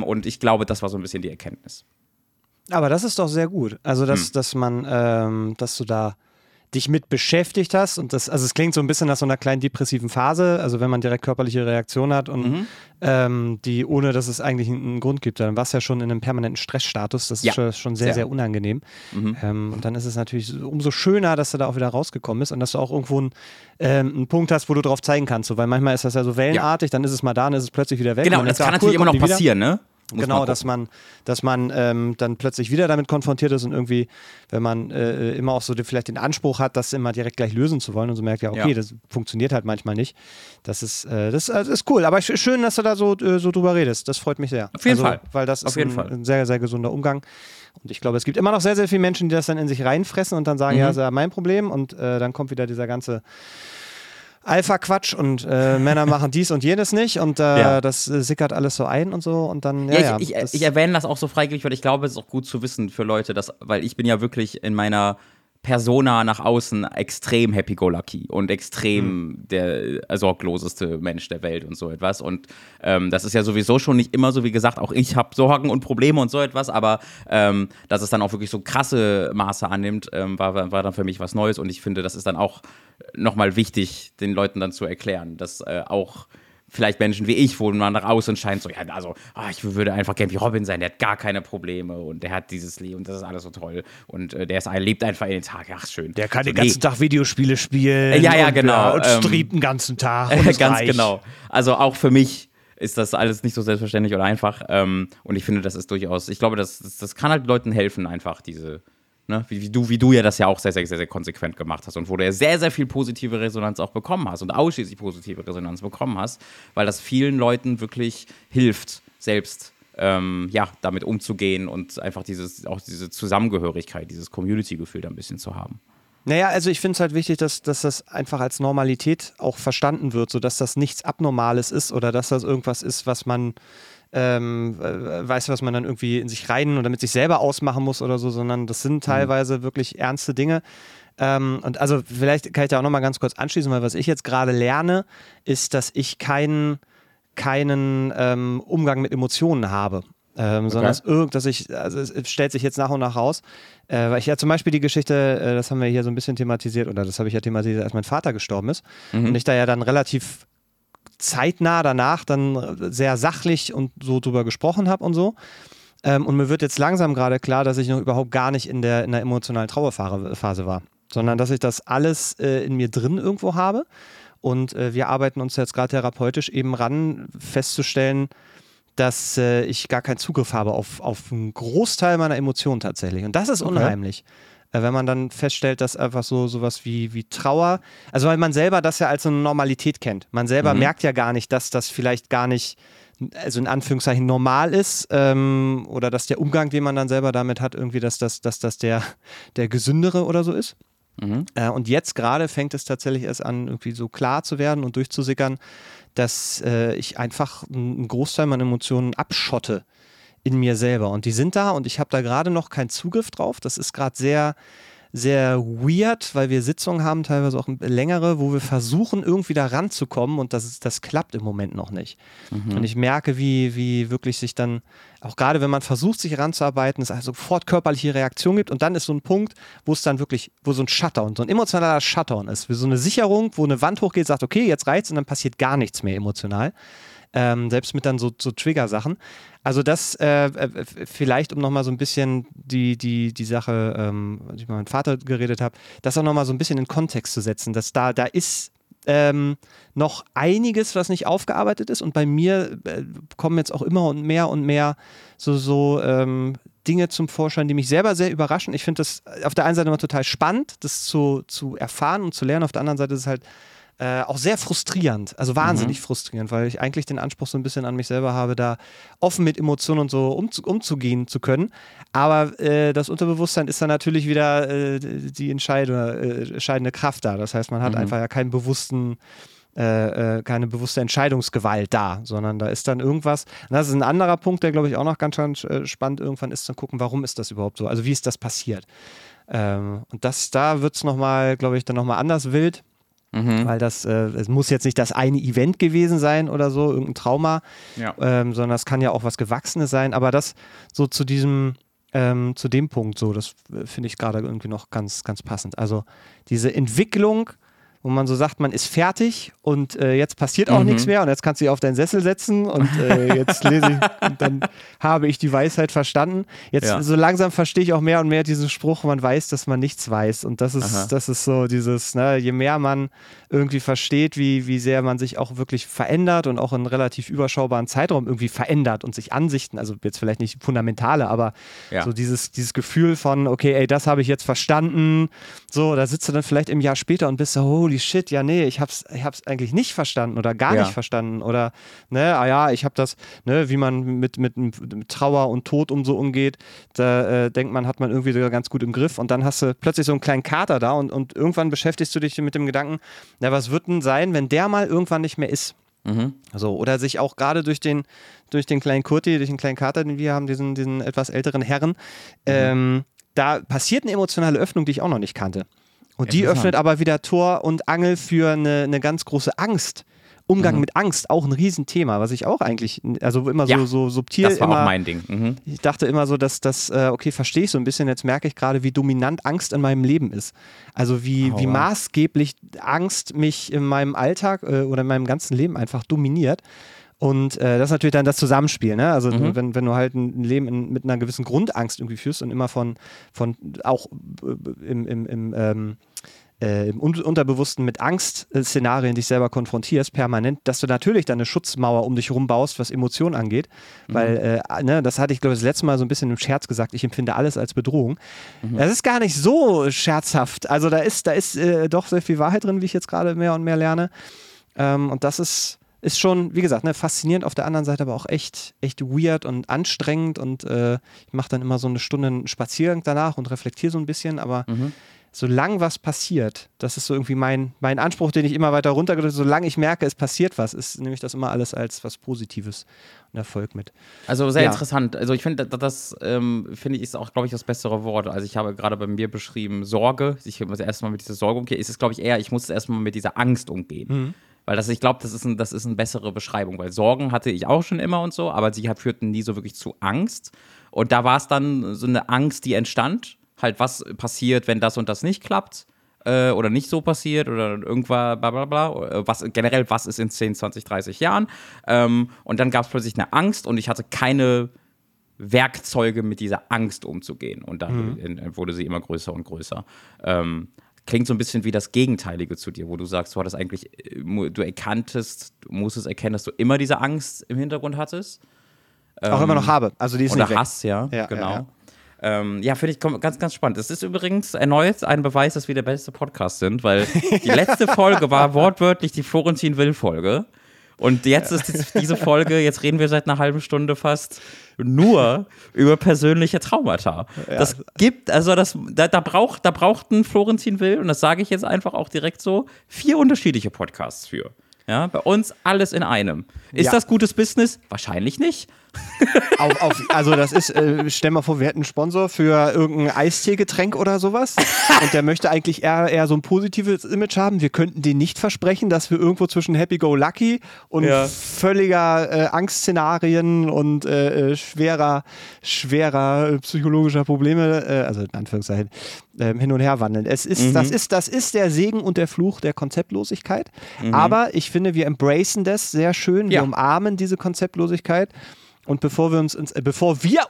Und ich glaube, das war so ein bisschen die Erkenntnis. Aber das ist doch sehr gut. Also, dass du da dich mit beschäftigt hast und das, also es klingt so ein bisschen nach so einer kleinen depressiven Phase, also wenn man direkt körperliche Reaktion hat und die, ohne dass es eigentlich einen Grund gibt, dann war es ja schon in einem permanenten Stressstatus, das ist schon sehr, sehr unangenehm. Und dann ist es natürlich umso schöner, dass du da auch wieder rausgekommen bist und dass du auch irgendwo einen Punkt hast, wo du drauf zeigen kannst, so, weil manchmal ist das ja so wellenartig, dann ist es mal da, dann ist es plötzlich wieder weg. Genau, und das kann natürlich immer noch passieren, ne? Genau, dass man dann plötzlich wieder damit konfrontiert ist und irgendwie, wenn man immer auch so vielleicht den Anspruch hat, das immer direkt gleich lösen zu wollen und so merkt, ja, okay, das funktioniert halt manchmal nicht. Das ist cool, aber schön, dass du da so drüber redest. Das freut mich sehr. Auf jeden Fall. Weil das ist ein sehr, sehr gesunder Umgang. Und ich glaube, es gibt immer noch sehr, sehr viele Menschen, die das dann in sich reinfressen und dann sagen, ja, das ist ja mein Problem und dann kommt wieder dieser ganze Alpha-Quatsch und Männer machen dies und jenes nicht und das sickert alles so ein und so und dann, Ich erwähne das auch so freigebig, weil ich glaube, es ist auch gut zu wissen für Leute, dass, weil ich bin ja wirklich in meiner Persona nach außen extrem happy-go-lucky und extrem der sorgloseste Mensch der Welt und so etwas und das ist ja sowieso schon nicht immer so, wie gesagt, auch ich habe Sorgen und Probleme und so etwas, aber dass es dann auch wirklich so krasse Maße annimmt, war dann für mich was Neues und ich finde, das ist dann auch nochmal wichtig, den Leuten dann zu erklären, dass auch vielleicht Menschen wie ich, wo man nach außen scheint, so, ja, also, ich würde einfach gerne wie Robin sein, der hat gar keine Probleme und der hat dieses Leben und das ist alles so toll und der lebt einfach in den Tag, ach, schön. Der kann den ganzen Tag Videospiele spielen genau. Und streamt den ganzen Tag und ist ganz reich. Genau. Also auch für mich ist das alles nicht so selbstverständlich oder einfach und ich finde, das ist durchaus, ich glaube, das kann halt Leuten helfen, einfach diese, ne, wie du ja das ja auch sehr, sehr, sehr, sehr konsequent gemacht hast und wo du ja sehr, sehr viel positive Resonanz auch bekommen hast und ausschließlich positive Resonanz bekommen hast, weil das vielen Leuten wirklich hilft, selbst damit umzugehen und einfach diese Zusammengehörigkeit, dieses Community-Gefühl da ein bisschen zu haben. Naja, also ich finde es halt wichtig, dass das einfach als Normalität auch verstanden wird, sodass das nichts Abnormales ist oder dass das irgendwas ist, was man weißt du, was man dann irgendwie in sich rein oder mit sich selber ausmachen muss oder so, sondern das sind teilweise wirklich ernste Dinge. Und also vielleicht kann ich da auch nochmal ganz kurz anschließen, weil was ich jetzt gerade lerne, ist, dass ich keinen Umgang mit Emotionen habe. Sondern es stellt sich jetzt nach und nach raus, weil ich ja zum Beispiel die Geschichte, das haben wir hier so ein bisschen thematisiert, oder das habe ich ja thematisiert, als mein Vater gestorben ist, und ich da ja dann relativ zeitnah danach dann sehr sachlich und so drüber gesprochen habe und so. Und mir wird jetzt langsam gerade klar, dass ich noch überhaupt gar nicht in der emotionalen Trauerphase war, sondern dass ich das alles in mir drin irgendwo habe. Und wir arbeiten uns jetzt gerade therapeutisch eben ran, festzustellen, dass ich gar keinen Zugriff habe auf einen Großteil meiner Emotionen tatsächlich. Und das ist unheimlich. Wenn man dann feststellt, dass einfach so sowas wie Trauer, also weil man selber das ja als eine Normalität kennt. Man selber merkt ja gar nicht, dass das vielleicht gar nicht, also in Anführungszeichen, normal ist, oder dass der Umgang, den man dann selber damit hat, irgendwie, dass das der gesündere oder so ist. Und jetzt gerade fängt es tatsächlich erst an, irgendwie so klar zu werden und durchzusickern, dass ich einfach einen Großteil meiner Emotionen abschotte in mir selber. Und die sind da und ich habe da gerade noch keinen Zugriff drauf. Das ist gerade sehr, sehr weird, weil wir Sitzungen haben, teilweise auch längere, wo wir versuchen, irgendwie da ranzukommen, und das klappt im Moment noch nicht. Und ich merke, wie wirklich sich dann, auch gerade wenn man versucht, sich ranzuarbeiten, es also sofort körperliche Reaktion gibt, und dann ist so ein Punkt, wo es dann wirklich, wo so ein Shutdown, so ein emotionaler Shutdown ist, wie so eine Sicherung, wo eine Wand hochgeht, sagt, okay, jetzt reicht's, und dann passiert gar nichts mehr emotional. Selbst mit dann so Trigger-Sachen. Also das vielleicht, um nochmal so ein bisschen die Sache, die ich mit meinem Vater geredet habe, das auch nochmal so ein bisschen in Kontext zu setzen, dass da ist noch einiges, was nicht aufgearbeitet ist, und bei mir kommen jetzt auch immer und mehr so Dinge zum Vorschein, die mich selber sehr überraschen. Ich finde das auf der einen Seite immer total spannend, das zu erfahren und zu lernen, auf der anderen Seite ist es halt auch sehr frustrierend, also wahnsinnig frustrierend, weil ich eigentlich den Anspruch so ein bisschen an mich selber habe, da offen mit Emotionen und so umzugehen zu können. Aber das Unterbewusstsein ist dann natürlich wieder die entscheidende Kraft da. Das heißt, man hat einfach ja keine bewusste Entscheidungsgewalt da, sondern da ist dann irgendwas. Und das ist ein anderer Punkt, der, glaube ich, auch noch ganz spannend irgendwann ist, zu gucken, warum ist das überhaupt so? Also wie ist das passiert? Und da wird es nochmal, glaube ich, dann nochmal anders wild. Weil es muss jetzt nicht das eine Event gewesen sein oder so, irgendein Trauma, sondern es kann ja auch was Gewachsenes sein, aber das so zu dem Punkt so, das finde ich gerade irgendwie noch ganz, ganz passend. Also diese Entwicklung, wo man so sagt, man ist fertig und jetzt passiert auch nichts mehr und jetzt kannst du dich auf deinen Sessel setzen und jetzt lese ich und dann habe ich die Weisheit verstanden. Jetzt so langsam verstehe ich auch mehr und mehr diesen Spruch, man weiß, dass man nichts weiß, und das ist so dieses, ne, je mehr man irgendwie versteht, wie sehr man sich auch wirklich verändert und auch in relativ überschaubaren Zeitraum irgendwie verändert und sich Ansichten, also jetzt vielleicht nicht fundamentale, aber so dieses Gefühl von, okay, ey, das habe ich jetzt verstanden, so, da sitzt du dann vielleicht im Jahr später und bist so, holy shit, ja nee, ich hab's eigentlich nicht verstanden oder gar nicht verstanden, oder ne, ich hab das, ne, wie man mit Trauer und Tod so umgeht, da denkt man, hat man irgendwie sogar ganz gut im Griff, und dann hast du plötzlich so einen kleinen Kater da und irgendwann beschäftigst du dich mit dem Gedanken, na, was wird denn sein, wenn der mal irgendwann nicht mehr ist? So, oder sich auch gerade durch den kleinen Kurti, durch den kleinen Kater, den wir haben, diesen etwas älteren Herren, da passiert eine emotionale Öffnung, die ich auch noch nicht kannte. Und die öffnet aber wieder Tor und Angel für eine ganz große Angst. Umgang mit Angst, auch ein Riesenthema, was ich auch eigentlich, also immer so subtil. Das war immer auch mein Ding. Ich dachte immer so, dass das, okay, verstehe ich so ein bisschen, jetzt merke ich gerade, wie dominant Angst in meinem Leben ist. Also wie maßgeblich Angst mich in meinem Alltag oder in meinem ganzen Leben einfach dominiert. Und das ist natürlich dann das Zusammenspiel, ne? Also wenn du halt ein Leben mit einer gewissen Grundangst irgendwie führst und immer von auch im Unterbewussten mit Angstszenarien dich selber konfrontierst, permanent, dass du natürlich dann eine Schutzmauer um dich herum baust, was Emotionen angeht. Weil, ne, das hatte ich, glaube ich, das letzte Mal so ein bisschen im Scherz gesagt, ich empfinde alles als Bedrohung. Das ist gar nicht so scherzhaft. Also da ist doch sehr viel Wahrheit drin, wie ich jetzt gerade mehr und mehr lerne. Und das ist schon, wie gesagt, ne, faszinierend, auf der anderen Seite aber auch echt, echt weird und anstrengend, und ich mache dann immer so eine Stunde einen Spaziergang danach und reflektiere so ein bisschen, aber solange was passiert, das ist so irgendwie mein Anspruch, den ich immer weiter runtergedrückt habe, solange ich merke, es passiert was, nehme ich das immer alles als was Positives und Erfolg mit. Also sehr interessant. Also ich finde, das ist auch, glaube ich, das bessere Wort. Also ich habe gerade bei mir beschrieben, Sorge. Ich muss erstmal mit dieser Sorge umgehen. Es ist, glaube ich, eher, ich muss erstmal mit dieser Angst umgehen. Mhm. Weil ich glaube, das ist eine bessere Beschreibung, weil Sorgen hatte ich auch schon immer und so, aber sie führten nie so wirklich zu Angst. Und da war es dann so eine Angst, die entstand, halt was passiert, wenn das und das nicht klappt oder nicht so passiert oder irgendwas, bla bla bla, was ist in 10, 20, 30 Jahren. Und dann gab es plötzlich eine Angst und ich hatte keine Werkzeuge, mit dieser Angst umzugehen. Und dann wurde sie immer größer und größer. Klingt so ein bisschen wie das Gegenteilige zu dir, wo du sagst, du musstest erkennen, dass du immer diese Angst im Hintergrund hattest. Auch immer noch habe. Also die ist oder nicht Hass, weg. Ja, genau. Ja. Finde ich ganz, ganz spannend. Es ist übrigens erneut ein Beweis, dass wir der beste Podcast sind, weil die letzte Folge war wortwörtlich die Florentin Will-Folge. Und jetzt ist diese Folge, jetzt reden wir seit einer halben Stunde fast nur über persönliche Traumata. Ja. Da brauchten Florentin Will, und das sage ich jetzt einfach auch direkt so, 4 unterschiedliche Podcasts für. Ja, bei uns alles in einem. Ist das gutes Business? Wahrscheinlich nicht. Stell mal vor, wir hätten einen Sponsor für irgendein Eisteegetränk oder sowas und der möchte eigentlich eher so ein positives Image haben. Wir könnten denen nicht versprechen, dass wir irgendwo zwischen Happy-Go-Lucky und völliger Angstszenarien und schwerer psychologischer Probleme, also in Anführungszeichen, hin und her wandeln. Das ist der Segen und der Fluch der Konzeptlosigkeit, aber ich finde, wir embracen das sehr schön, wir umarmen diese Konzeptlosigkeit. Und bevor wir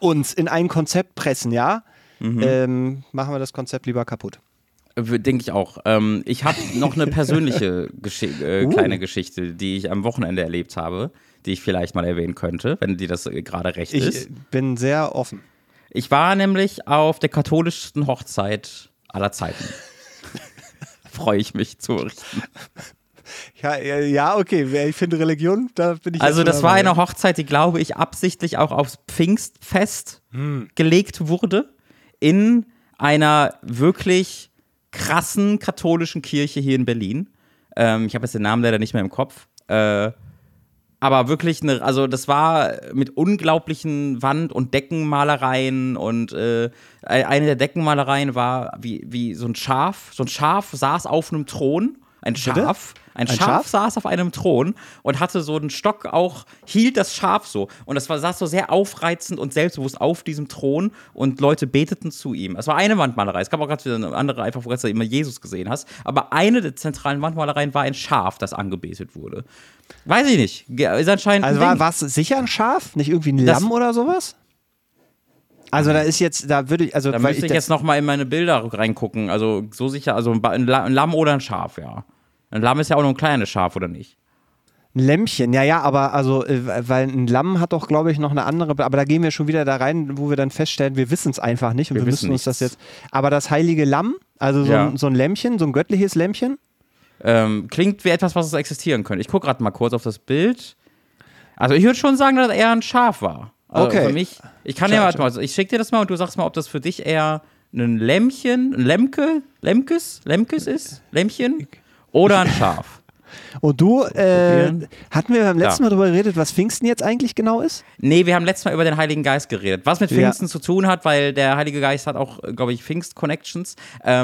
uns in ein Konzept pressen, machen wir das Konzept lieber kaputt. Denke ich auch. Ich habe noch eine persönliche kleine Geschichte, die ich am Wochenende erlebt habe, die ich vielleicht mal erwähnen könnte, wenn dir das gerade recht ist. Ich bin sehr offen. Ich war nämlich auf der katholischsten Hochzeit aller Zeiten. Freue ich mich zu richten. Ja, okay. Ich finde Religion, da bin ich... Also das war eine Hochzeit, die, glaube ich, absichtlich auch aufs Pfingstfest gelegt wurde, in einer wirklich krassen katholischen Kirche hier in Berlin. Ich habe jetzt den Namen leider nicht mehr im Kopf. Aber wirklich, das war mit unglaublichen Wand- und Deckenmalereien und eine der Deckenmalereien war wie so ein Schaf. So ein Schaf saß auf einem Thron. Ein Schaf saß auf einem Thron und hatte so einen Stock auch, hielt das Schaf so. Und das saß so sehr aufreizend und selbstbewusst auf diesem Thron und Leute beteten zu ihm. Es war eine Wandmalerei. Es gab auch gerade wieder eine andere, einfach wo du immer Jesus gesehen hast. Aber eine der zentralen Wandmalereien war ein Schaf, das angebetet wurde. Weiß ich nicht. Ist anscheinend war es sicher ein Schaf? Nicht irgendwie ein Lamm oder sowas? Also da ist jetzt, da würde ich, also... Da müsste ich jetzt nochmal in meine Bilder reingucken. Also so sicher, also ein Lamm oder ein Schaf, ja. Ein Lamm ist ja auch nur ein kleines Schaf, oder nicht? Ein Lämmchen, ja, aber also, weil ein Lamm hat doch, glaube ich, noch eine andere, aber da gehen wir schon wieder da rein, wo wir dann feststellen, wir wissen es einfach nicht und wir müssen uns das jetzt, aber das heilige Lamm, also so ein Lämmchen, so ein göttliches Lämmchen? Klingt wie etwas, was es existieren könnte. Ich gucke gerade mal kurz auf das Bild. Also ich würde schon sagen, dass eher ein Schaf war. Also okay. Für mich, ich schicke dir das mal und du sagst mal, ob das für dich eher ein Lämmchen, ein Lämmkes ist? Lämmchen? Oder ein Schaf. Und du, hatten wir beim letzten Mal darüber geredet, was Pfingsten jetzt eigentlich genau ist? Nee, wir haben letztes Mal über den Heiligen Geist geredet. Was mit Pfingsten zu tun hat, weil der Heilige Geist hat auch, glaube ich, Pfingst-Connections.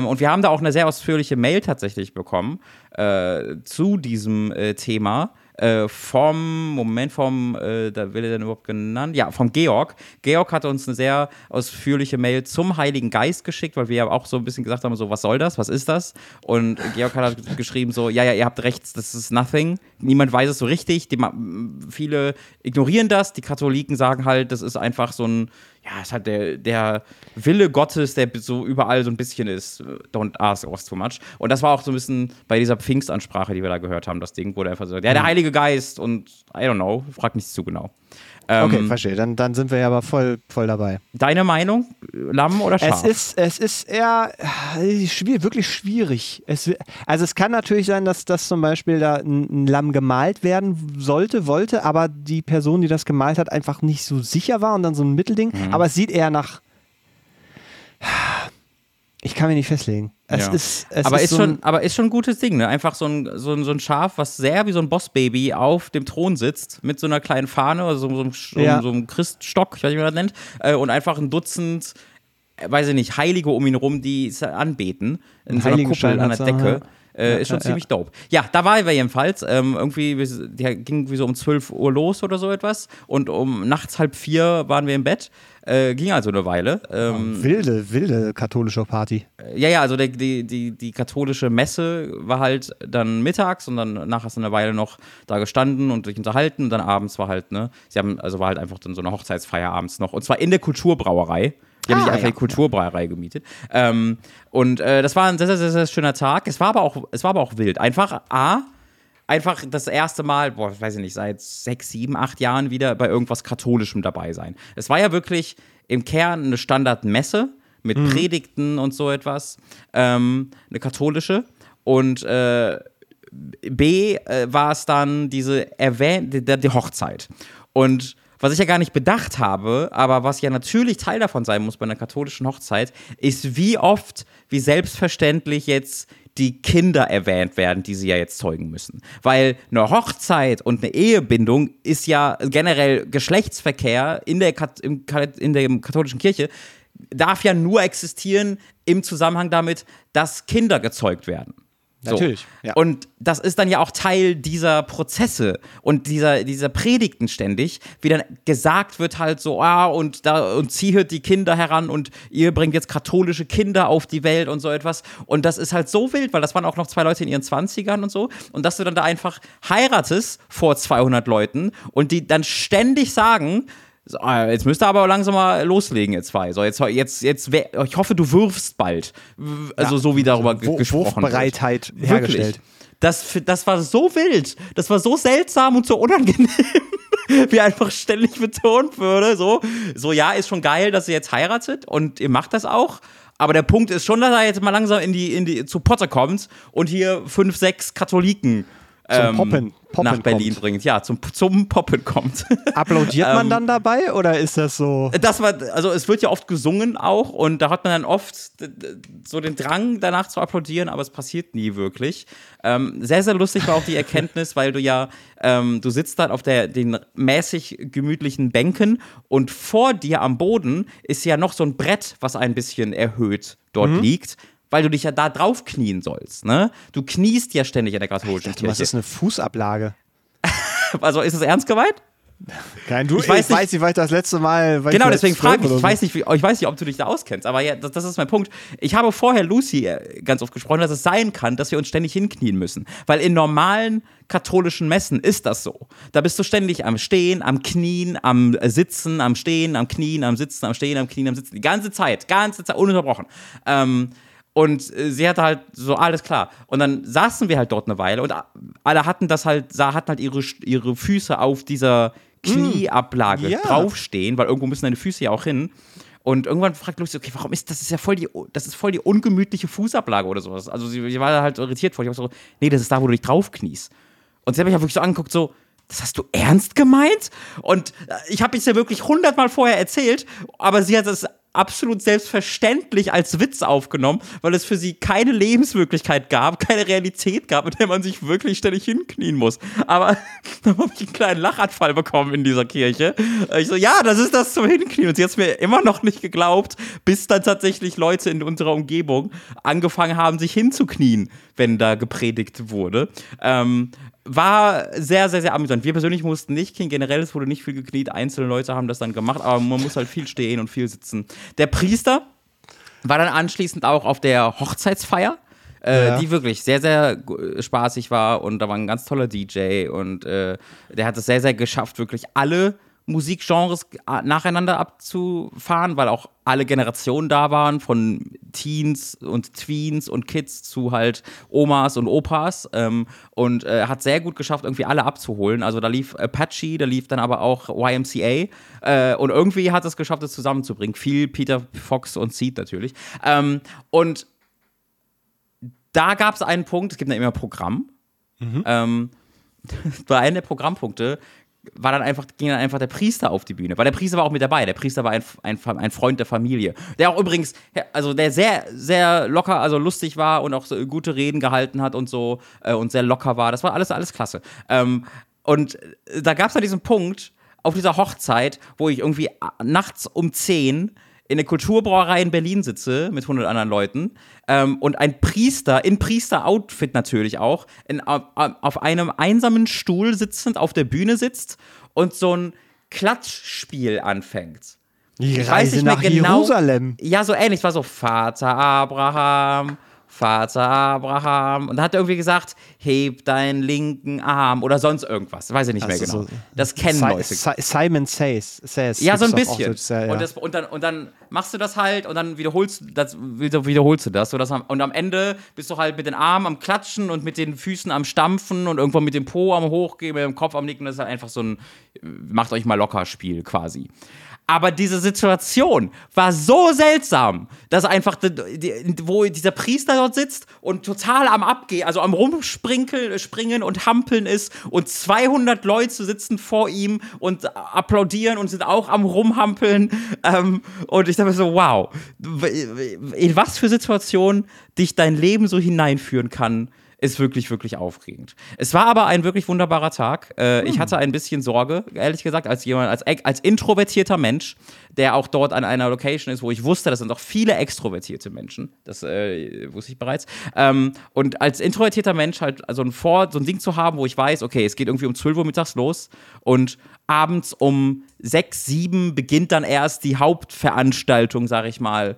Und wir haben da auch eine sehr ausführliche Mail tatsächlich bekommen zu diesem Thema. Da will er denn überhaupt genannt? Ja, vom Georg. Georg hatte uns eine sehr ausführliche Mail zum Heiligen Geist geschickt, weil wir ja auch so ein bisschen gesagt haben, so, was soll das, was ist das? Und Georg hat geschrieben so, ja, ihr habt recht, das ist nothing. Niemand weiß es so richtig. Viele ignorieren das. Die Katholiken sagen halt, das ist einfach so ein, ja, es hat der Wille Gottes, der so überall so ein bisschen ist. Don't ask us too much. Und das war auch so ein bisschen bei dieser Pfingstansprache, die wir da gehört haben, das Ding wurde einfach so, ja, der Heilige Geist und I don't know, frag nicht zu genau. Okay, verstehe, dann sind wir ja aber voll dabei. Deine Meinung, Lamm oder Schaf? Es ist eher wirklich schwierig. Es kann natürlich sein, dass das zum Beispiel da ein Lamm gemalt werden wollte, aber die Person, die das gemalt hat, einfach nicht so sicher war und dann so ein Mittelding. Aber es sieht eher nach Ich kann mich nicht festlegen. Es ist schon ein gutes Ding, ne? Einfach so ein Schaf, was sehr wie so ein Bossbaby auf dem Thron sitzt, mit so einer kleinen Fahne, also so einem Christstock, ich weiß nicht, wie man das nennt, und einfach ein Dutzend, weiß ich nicht, Heilige um ihn rum, die es anbeten. In so einer Kuppel an der Decke. Ziemlich dope. Ja, da war er jedenfalls. Irgendwie, der ging irgendwie so um 12 Uhr los oder so etwas. Und um nachts 3:30 waren wir im Bett. Ging also eine Weile. Wilde katholische Party. Also die katholische Messe war halt dann mittags und dann nachher eine Weile noch da gestanden und sich unterhalten. Und dann abends war halt, war halt einfach dann so eine Hochzeitsfeier abends noch. Und zwar in der Kulturbrauerei. Die haben sich einfach die Kulturbrauerei gemietet. Das war ein sehr, sehr, sehr schöner Tag. Es war aber auch wild. Einfach das erste Mal, seit 6, 7, 8 Jahren wieder bei irgendwas Katholischem dabei sein. Es war ja wirklich im Kern eine Standardmesse mit Predigten und so etwas. Eine katholische. Und war es dann die Hochzeit. Und was ich ja gar nicht bedacht habe, aber was ja natürlich Teil davon sein muss bei einer katholischen Hochzeit, ist, wie selbstverständlich jetzt die Kinder erwähnt werden, die sie ja jetzt zeugen müssen. Weil eine Hochzeit und eine Ehebindung ist ja generell Geschlechtsverkehr in der katholischen Kirche, darf ja nur existieren im Zusammenhang damit, dass Kinder gezeugt werden. So. Natürlich. Ja. Und das ist dann ja auch Teil dieser Prozesse und dieser Predigten ständig, wie dann gesagt wird halt so, und ziehet die Kinder heran und ihr bringt jetzt katholische Kinder auf die Welt und so etwas. Und das ist halt so wild, weil das waren auch noch 2 Leute in ihren 20ern und so. Und dass du dann da einfach heiratest vor 200 Leuten und die dann ständig sagen, jetzt müsst ihr aber langsam mal loslegen, ihr zwei. So, jetzt, ich hoffe, du wirfst bald. Also so wie darüber gesprochen wird. Wurfbereitheit hergestellt. Das war so wild. Das war so seltsam und so unangenehm, wie einfach ständig betont würde. So, ja, ist schon geil, dass ihr jetzt heiratet und ihr macht das auch. Aber der Punkt ist schon, dass er jetzt mal langsam zu Potte kommt und hier 5, 6 Katholiken zum Poppen nach Berlin kommt. Bringt. Ja, zum Poppen kommt. Applaudiert man dann dabei oder ist das so? Es wird ja oft gesungen auch und da hat man dann oft so den Drang danach zu applaudieren, aber es passiert nie wirklich. Sehr, sehr lustig war auch die Erkenntnis, weil du ja, du sitzt dann auf den mäßig gemütlichen Bänken und vor dir am Boden ist ja noch so ein Brett, was ein bisschen erhöht dort liegt. Weil du dich ja da drauf knien sollst, ne? Du kniest ja ständig in der katholischen Kirche. Was ist eine Fußablage? Also ist es ernst gemeint? Kein Du. Ich weiß nicht, weil ich das letzte Mal. Genau, deswegen frage ich. Ich weiß nicht, ob du dich da auskennst. Aber ja, das ist mein Punkt. Ich habe vorher Lucy ganz oft gesprochen, dass es sein kann, dass wir uns ständig hinknien müssen. Weil in normalen katholischen Messen ist das so. Da bist du ständig am Stehen, am Knien, am Sitzen, am Stehen, am Knien, am Sitzen, am Stehen, am Knien, am Sitzen. Die ganze Zeit, ununterbrochen. Und sie hatte halt so, alles klar. Und dann saßen wir halt dort eine Weile und alle hatten halt ihre Füße auf dieser Knieablage draufstehen, weil irgendwo müssen deine Füße ja auch hin. Und irgendwann fragt Lucy, okay, warum ist das? Das ist voll die ungemütliche Fußablage oder sowas. Also sie war halt irritiert vor. Ich war so, nee, das ist da, wo du dich draufkniest. Und sie hat mich halt wirklich so angeguckt, so, das hast du ernst gemeint? Und ich habe es ja wirklich 100-mal vorher erzählt, aber sie hat das absolut selbstverständlich als Witz aufgenommen, weil es für sie keine Lebenswirklichkeit gab, keine Realität gab, in der man sich wirklich ständig hinknien muss. Aber da habe ich einen kleinen Lachanfall bekommen in dieser Kirche. Ich so, ja, das ist das zum Hinknien. Und sie hat es mir immer noch nicht geglaubt, bis dann tatsächlich Leute in unserer Umgebung angefangen haben, sich hinzuknien, wenn da gepredigt wurde. War sehr, sehr, sehr amüsant. Wir persönlich mussten nicht knien. Generell, es wurde nicht viel gekniet. Einzelne Leute haben das dann gemacht, aber man muss halt viel stehen und viel sitzen. Der Priester war dann anschließend auch auf der Hochzeitsfeier, die wirklich sehr, sehr spaßig war. Und da war ein ganz toller DJ. Und der hat es sehr, sehr geschafft, wirklich alle Musikgenres nacheinander abzufahren, weil auch alle Generationen da waren, von Teens und Tweens und Kids zu halt Omas und Opas und hat sehr gut geschafft, irgendwie alle abzuholen. Also da lief Apache, da lief dann aber auch YMCA und irgendwie hat es geschafft, es zusammenzubringen. Viel Peter Fox und Seed natürlich. Und da gab es einen Punkt, es gibt ja immer Programm, bei einem der Programmpunkte ging dann einfach der Priester auf die Bühne, weil der Priester war auch mit dabei, der Priester war ein Freund der Familie, der auch übrigens, also der sehr, sehr locker, also lustig war und auch so gute Reden gehalten hat und so und sehr locker war, das war alles klasse. Und da gab es dann diesen Punkt auf dieser Hochzeit, wo ich irgendwie nachts um 10 in der Kulturbrauerei in Berlin sitze mit 100 anderen Leuten und ein Priester, in Priester-Outfit natürlich auch, auf einem einsamen Stuhl sitzend auf der Bühne sitzt und so ein Klatschspiel anfängt. Die Reise nach Jerusalem. Ja, so ähnlich. Es war so, Vater Abraham, Vater Abraham. Und da hat er irgendwie gesagt, heb deinen linken Arm oder sonst irgendwas. Weiß ich nicht mehr genau. So das kennen Leute. Simon Says. Ja, so ein bisschen. Ja. Und dann machst du das halt und dann wiederholst du das. Und am Ende bist du halt mit den Armen am Klatschen und mit den Füßen am Stampfen und irgendwann mit dem Po am Hochgehen, mit dem Kopf am Nicken. Das ist halt einfach so ein macht euch mal locker Spiel quasi. Aber diese Situation war so seltsam, dass einfach, wo dieser Priester dort sitzt und total am Abgehen, also am Rumspringen und Hampeln ist und 200 Leute sitzen vor ihm und applaudieren und sind auch am Rumhampeln. Und ich dachte mir so, wow, in was für Situationen dich dein Leben so hineinführen kann, ist wirklich, wirklich aufregend. Es war aber ein wirklich wunderbarer Tag. Ich hatte ein bisschen Sorge, ehrlich gesagt, als introvertierter Mensch, der auch dort an einer Location ist, wo ich wusste, das sind auch viele extrovertierte Menschen. Das wusste ich bereits. Und als introvertierter Mensch halt so ein Ding zu haben, wo ich weiß, okay, es geht irgendwie um 12 Uhr mittags los und abends um 6, 7 beginnt dann erst die Hauptveranstaltung, sag ich mal.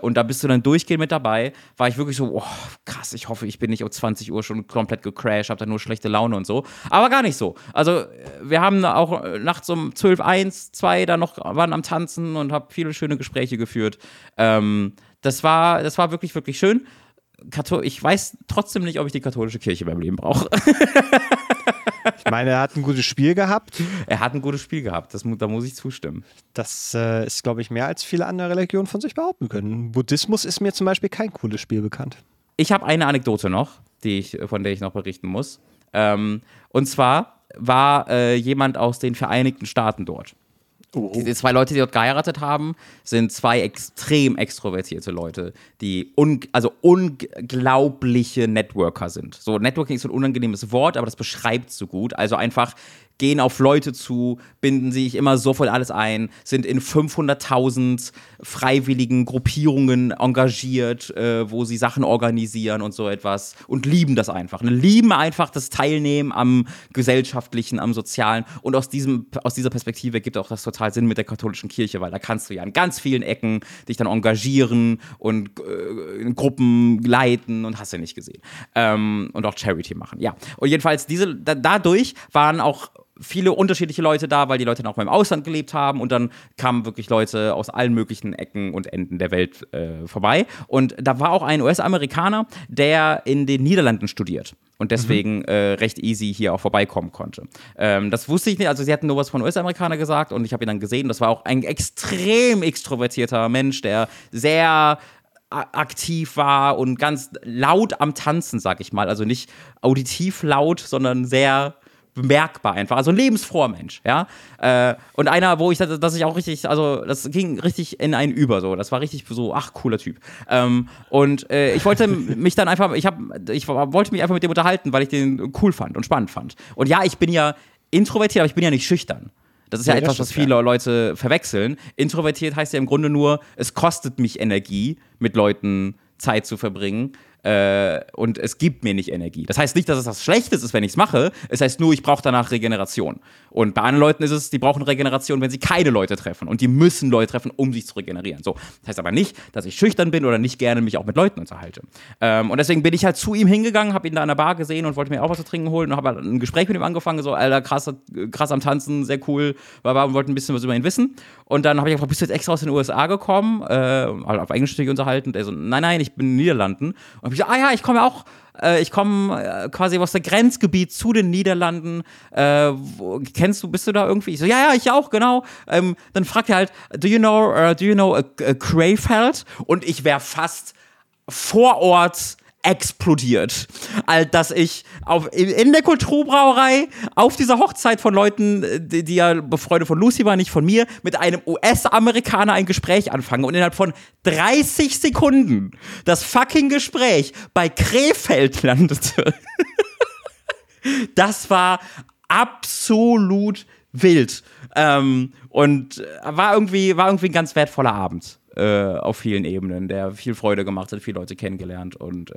Und da bist du dann durchgehend mit dabei. War ich wirklich so, oh, krass, ich hoffe, ich bin nicht um 20 Uhr schon komplett gecrashed, hab dann nur schlechte Laune und so. Aber gar nicht so. Also wir haben auch nachts um 12, 1, 2 da noch, waren am Tanzen und hab viele schöne Gespräche geführt. Das war wirklich, wirklich schön. Ich weiß trotzdem nicht, ob ich die katholische Kirche beim Leben brauche. Ich meine, er hat ein gutes Spiel gehabt. Da muss ich zustimmen. Das ist, glaube ich, mehr als viele andere Religionen von sich behaupten können. Buddhismus ist mir zum Beispiel kein cooles Spiel bekannt. Ich habe eine Anekdote noch, von der ich noch berichten muss. Und zwar war jemand aus den Vereinigten Staaten dort. Oh. Die 2 Leute, die dort geheiratet haben, sind 2 extrem extrovertierte Leute, die unglaubliche Networker sind. So, Networking ist so ein unangenehmes Wort, aber das beschreibt so gut. Also einfach gehen auf Leute zu, binden sich immer sofort alles ein, sind in 500.000 freiwilligen Gruppierungen engagiert, wo sie Sachen organisieren und so etwas und lieben das einfach. Lieben einfach das Teilnehmen am Gesellschaftlichen, am Sozialen und aus dieser Perspektive gibt auch das total Sinn mit der katholischen Kirche, weil da kannst du ja an ganz vielen Ecken dich dann engagieren und Gruppen leiten und hast ja nicht gesehen. Und auch Charity machen, ja. Und jedenfalls dadurch waren auch viele unterschiedliche Leute da, weil die Leute dann auch mal im Ausland gelebt haben und dann kamen wirklich Leute aus allen möglichen Ecken und Enden der Welt vorbei. Und da war auch ein US-Amerikaner, der in den Niederlanden studiert und deswegen recht easy hier auch vorbeikommen konnte. Das wusste ich nicht, also sie hatten nur was von US-Amerikaner gesagt und ich habe ihn dann gesehen, das war auch ein extrem extrovertierter Mensch, der sehr aktiv war und ganz laut am Tanzen, sag ich mal, also nicht auditiv laut, sondern sehr bemerkbar einfach, also ein lebensfroher Mensch, ja, und einer, wo ich, dass ich auch richtig, also das ging richtig in einen über, so, das war richtig so, ach, cooler Typ, und ich wollte mich dann einfach, ich wollte mich einfach mit dem unterhalten, weil ich den cool fand und spannend fand, und ja, ich bin ja introvertiert, aber ich bin ja nicht schüchtern. Das ist ja etwas, was viele Leute verwechseln. Introvertiert heißt ja im Grunde nur, es kostet mich Energie, mit Leuten Zeit zu verbringen, und es gibt mir nicht Energie. Das heißt nicht, dass es was Schlechtes ist, wenn ich es mache. Es heißt nur, ich brauche danach Regeneration. Und bei anderen Leuten ist es, die brauchen Regeneration, wenn sie keine Leute treffen. Und die müssen Leute treffen, um sich zu regenerieren. So. Das heißt aber nicht, dass ich schüchtern bin oder nicht gerne mich auch mit Leuten unterhalte. Und deswegen bin ich halt zu ihm hingegangen, habe ihn da an der Bar gesehen und wollte mir auch was zu trinken holen und habe halt ein Gespräch mit ihm angefangen. So, Alter, krass am Tanzen, sehr cool. Und wollte ein bisschen was über ihn wissen. Und dann habe ich gefragt, bist du jetzt extra aus den USA gekommen? Halt auf Englisch natürlich unterhalten. Und er so, nein, ich bin in den Niederlanden. Und ich so, ich komme auch, quasi aus dem Grenzgebiet zu den Niederlanden. Bist du da irgendwie? Ich so, ja, ich auch, genau. Dann fragt er halt, do you know Krefeld? Und ich wäre fast vor Ort explodiert, als dass ich in der Kulturbrauerei auf dieser Hochzeit von Leuten, die ja Freunde von Lucy waren, nicht von mir, mit einem US-Amerikaner ein Gespräch anfange und innerhalb von 30 Sekunden das fucking Gespräch bei Krefeld landete. Das war absolut wild. Und war irgendwie ein ganz wertvoller Abend. Auf vielen Ebenen, der viel Freude gemacht hat, viele Leute kennengelernt und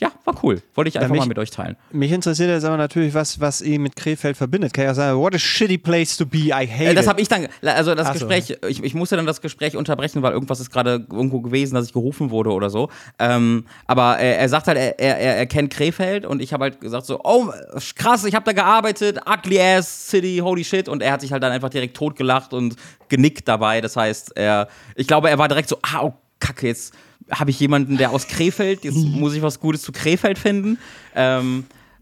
ja, war cool. Wollte ich einfach mal mit euch teilen. Mich interessiert jetzt aber natürlich, was ihr mit Krefeld verbindet. Kann ich auch sagen, what a shitty place to be, I hate it. Das habe ich dann, also das Gespräch, ich musste dann das Gespräch unterbrechen, weil irgendwas ist gerade irgendwo gewesen, dass ich gerufen wurde oder so. Aber er sagt halt, er kennt Krefeld und ich habe halt gesagt so, oh krass, ich habe da gearbeitet, ugly ass city, holy shit. Und er hat sich halt dann einfach direkt totgelacht und genickt dabei. Das heißt, ich glaube, er war direkt so, oh Kacke, jetzt habe ich jemanden, der aus Krefeld, jetzt muss ich was Gutes zu Krefeld finden.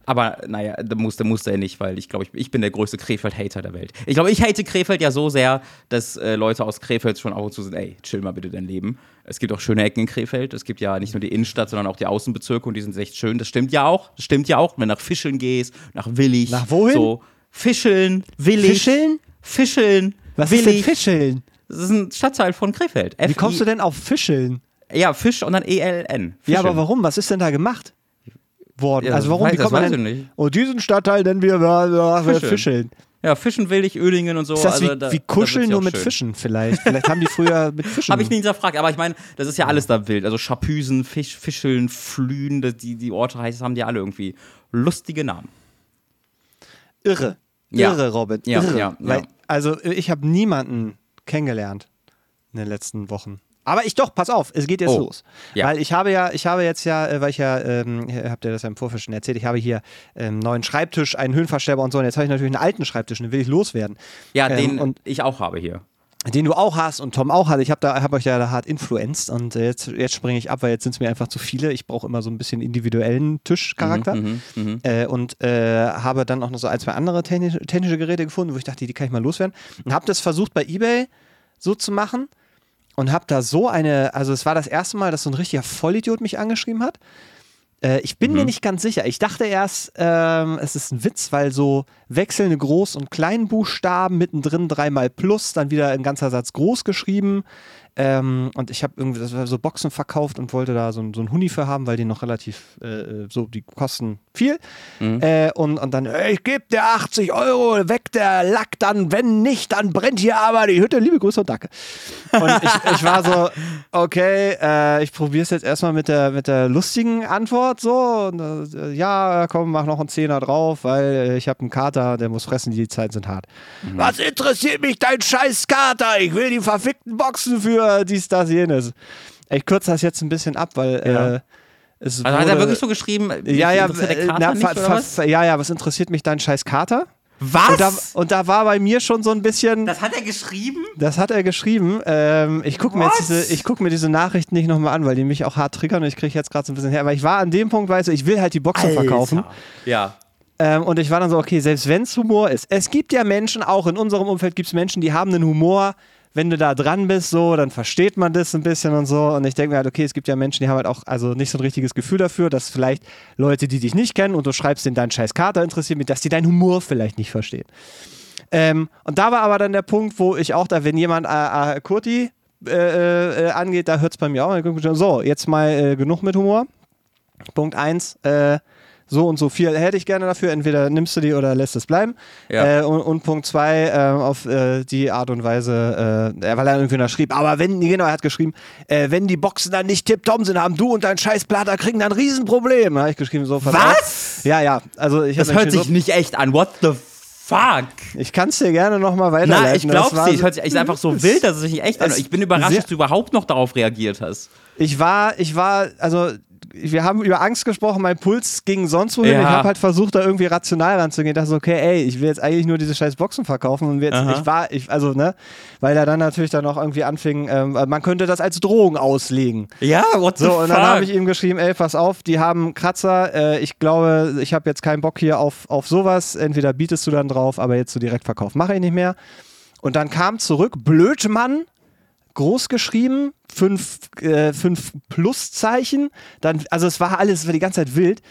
Aber naja, musste er nicht, weil ich glaube, ich bin der größte Krefeld-Hater der Welt. Ich glaube, ich hate Krefeld ja so sehr, dass Leute aus Krefeld schon ab und zu sind, ey, chill mal bitte dein Leben. Es gibt auch schöne Ecken in Krefeld. Es gibt ja nicht nur die Innenstadt, sondern auch die Außenbezirke und die sind echt schön. Das stimmt ja auch. Das stimmt ja auch, wenn du nach Fischeln gehst, nach Willig. Nach wohin? So. Fischeln, Willig. Fischeln? Fischeln. Was Willig. Ist denn Fischeln? Das ist ein Stadtteil von Krefeld. Wie kommst du denn auf Fischeln? Ja, Fisch und dann ELN. Fischeln. Ja, aber warum? Was ist denn da gemacht worden? Ja, also warum? Wie kommt man denn? Nicht. Oh, diesen Stadtteil nennen wir Fischeln. Ja, Fischen will ich, Ödingen und so. Ist das also wie Kuscheln nur mit schön. Fischen vielleicht? Vielleicht haben die früher mit Fischen... Habe ich nie hinterfragt, aber ich meine, das ist ja alles da wild. Also Schapüsen, Fischeln, Flühen, die Orte heißt, haben die alle irgendwie lustige Namen. Irre. Ja. Irre, Robert. Ja, irre. Ja. Weil, also ich habe niemanden kennengelernt in den letzten Wochen. Aber pass auf, es geht jetzt los. Ja. Weil habt ihr das ja im Vorfeld schon erzählt, ich habe hier einen neuen Schreibtisch, einen Höhenverstellbar und so. Und jetzt habe ich natürlich einen alten Schreibtisch, den will ich loswerden. Ja, den und ich auch habe hier. Den du auch hast und Tom auch hat. Ich habe euch ja hart influenced und jetzt springe ich ab, weil jetzt sind es mir einfach zu viele. Ich brauche immer so ein bisschen individuellen Tischcharakter habe dann auch noch so ein, zwei andere technische Geräte gefunden, wo ich dachte, die kann ich mal loswerden. Und habe das versucht bei eBay so zu machen. Und hab da also es war das erste Mal, dass so ein richtiger Vollidiot mich angeschrieben hat. Ich bin mir nicht ganz sicher. Ich dachte erst, es ist ein Witz, weil so wechselnde Groß- und Kleinbuchstaben mittendrin 3x+, dann wieder ein ganzer Satz groß geschrieben. Und ich habe irgendwie das war so Boxen verkauft und wollte da so einen Huni für haben, weil die noch relativ die kosten viel. Mhm. Und dann, ich gebe dir 80 Euro, weg der Lack, dann, wenn nicht, dann brennt hier aber die Hütte. Liebe Grüße und danke. Und ich war so, okay, ich probiere es jetzt erstmal mit der lustigen Antwort so. Und, ja, komm, mach noch einen Zehner drauf, weil ich habe einen Kater, der muss fressen, die Zeiten sind hart. Mhm. Was interessiert mich dein scheiß Kater? Ich will die verfickten Boxen für dies, das, jenes. Ich kürze das jetzt ein bisschen ab, weil es also wurde, hat er wirklich so geschrieben? Was interessiert mich dein scheiß Kater? Was? Und da war bei mir schon so ein bisschen... Das hat er geschrieben? Das hat er geschrieben. Ich gucke mir diese Nachrichten nicht nochmal an, weil die mich auch hart triggern und ich kriege jetzt gerade so ein bisschen her. Aber ich war an dem Punkt, weil ich will halt die Boxen verkaufen. Ja. Und ich war dann so, okay, selbst wenn es Humor ist. Es gibt ja Menschen, auch in unserem Umfeld gibt es Menschen, die haben einen Humor... Wenn du da dran bist, so, dann versteht man das ein bisschen und so. Und ich denke mir halt, okay, es gibt ja Menschen, die haben halt auch also nicht so ein richtiges Gefühl dafür, dass vielleicht Leute, die dich nicht kennen und du schreibst denen deinen scheiß Kater, interessiert mich, dass die deinen Humor vielleicht nicht verstehen. Und da war aber dann der Punkt, wo ich auch da, wenn jemand Kurti angeht, da hört es bei mir auch. So, jetzt mal genug mit Humor. Punkt 1, so und so viel hätte ich gerne dafür, entweder nimmst du die oder lässt es bleiben. Ja. Und Punkt 2, auf die Art und Weise, weil er irgendwie noch schrieb, er hat geschrieben, wenn die Boxen dann nicht Tip-Tom sind, haben du und dein scheiß Plater kriegen dann ein Riesenproblem. Da habe ich geschrieben, so was? Ja. Also das hört sich nicht echt an. What the fuck? Ich kann es dir gerne nochmal weiterleiten. Na, ich glaub's dir. Es ist einfach so wild, dass es sich nicht echt an. Ich bin überrascht, dass du überhaupt noch darauf reagiert hast. Wir haben über Angst gesprochen, mein Puls ging sonst wohin. Ja. Ich habe halt versucht, da irgendwie rational ranzugehen. Ich dachte so, okay, ey, ich will jetzt eigentlich nur diese scheiß Boxen verkaufen. Und weil er dann natürlich dann auch irgendwie anfing, man könnte das als Drohung auslegen. Ja, what the fuck? So, und dann habe ich ihm geschrieben, ey, pass auf, die haben Kratzer. Ich glaube, ich habe jetzt keinen Bock hier auf sowas. Entweder bietest du dann drauf, aber jetzt so Direktverkauf mache ich nicht mehr. Und dann kam zurück, Blödmann, groß geschrieben, fünf Pluszeichen. Dann, also es war alles, es war die ganze Zeit wild.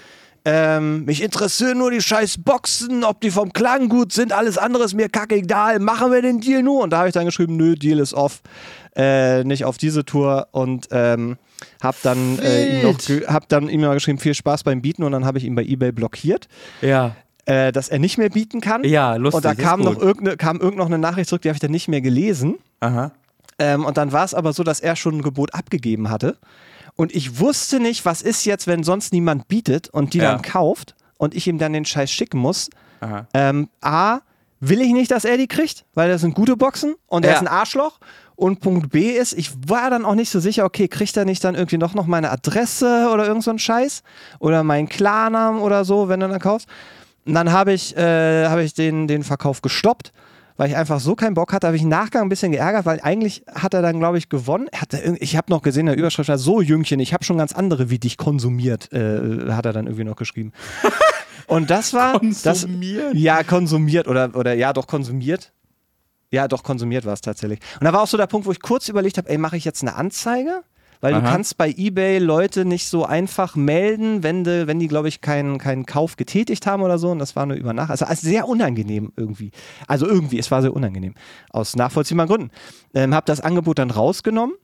Mich interessieren nur die scheiß Boxen, ob die vom Klang gut sind, alles andere ist mir kacke egal, machen wir den Deal nur. Und da habe ich dann geschrieben, nö, Deal ist off, nicht auf diese Tour, und hab dann ihm noch geschrieben, viel Spaß beim Bieten, und dann habe ich ihn bei eBay blockiert. Ja. Dass er nicht mehr bieten kann. Ja, lustig. Und da kam noch eine Nachricht zurück, die habe ich dann nicht mehr gelesen. Aha. Und dann war es aber so, dass er schon ein Gebot abgegeben hatte. Und ich wusste nicht, was ist jetzt, wenn sonst niemand bietet und die dann kauft und ich ihm dann den Scheiß schicken muss. Aha. A, will ich nicht, dass er die kriegt, weil das sind gute Boxen und er ist ein Arschloch. Und Punkt B ist, ich war dann auch nicht so sicher, okay, kriegt er nicht dann irgendwie noch meine Adresse oder irgend so einen Scheiß oder meinen Klarnamen oder so, wenn du dann kaufst. Und dann hab ich den Verkauf gestoppt, weil ich einfach so keinen Bock hatte, habe ich im Nachgang ein bisschen geärgert, weil eigentlich hat er dann, glaube ich, gewonnen. Ich habe noch gesehen, in der Überschrift war so, Jüngchen, ich habe schon ganz andere wie dich konsumiert, hat er dann irgendwie noch geschrieben. Und das war... Konsumiert? Konsumiert. Ja, doch, konsumiert war es tatsächlich. Und da war auch so der Punkt, wo ich kurz überlegt habe, ey, mache ich jetzt eine Anzeige? Weil du kannst bei eBay Leute nicht so einfach melden, wenn die, glaube ich, keinen Kauf getätigt haben oder so. Und das war nur über Nacht. Also sehr unangenehm irgendwie. Also irgendwie, es war sehr unangenehm. Aus nachvollziehbaren Gründen. Hab das Angebot dann rausgenommen.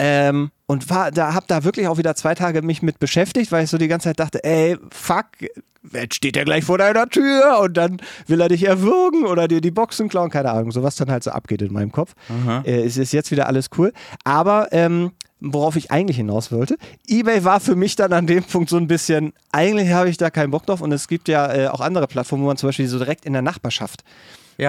Und hab da wirklich auch wieder 2 Tage mich mit beschäftigt, weil ich so die ganze Zeit dachte, ey, fuck, jetzt steht der gleich vor deiner Tür und dann will er dich erwürgen oder dir die Boxen klauen, keine Ahnung, so was dann halt so abgeht in meinem Kopf. Es ist jetzt wieder alles cool, aber worauf ich eigentlich hinaus wollte, eBay war für mich dann an dem Punkt so ein bisschen, eigentlich habe ich da keinen Bock drauf, und es gibt ja auch andere Plattformen, wo man zum Beispiel so direkt in der Nachbarschaft sich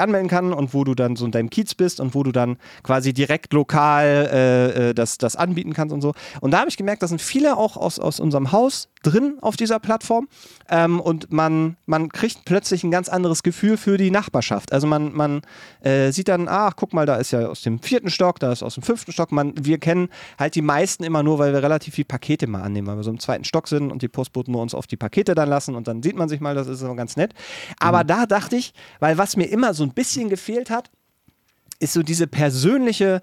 anmelden kann und wo du dann so in deinem Kiez bist und wo du dann quasi direkt lokal das anbieten kannst und so. Und da habe ich gemerkt, da sind viele auch aus unserem Haus drin auf dieser Plattform, und man kriegt plötzlich ein ganz anderes Gefühl für die Nachbarschaft. Also man sieht dann, ach guck mal, da ist ja aus dem 4. Stock, da ist aus dem 5. Stock. Wir kennen halt die meisten immer nur, weil wir relativ viel Pakete mal annehmen, weil wir so im 2. Stock sind und die Postboten nur uns auf die Pakete dann lassen und dann sieht man sich mal, das ist immer ganz nett. Aber da dachte ich, weil was mir immer so ein bisschen gefehlt hat, ist so diese persönliche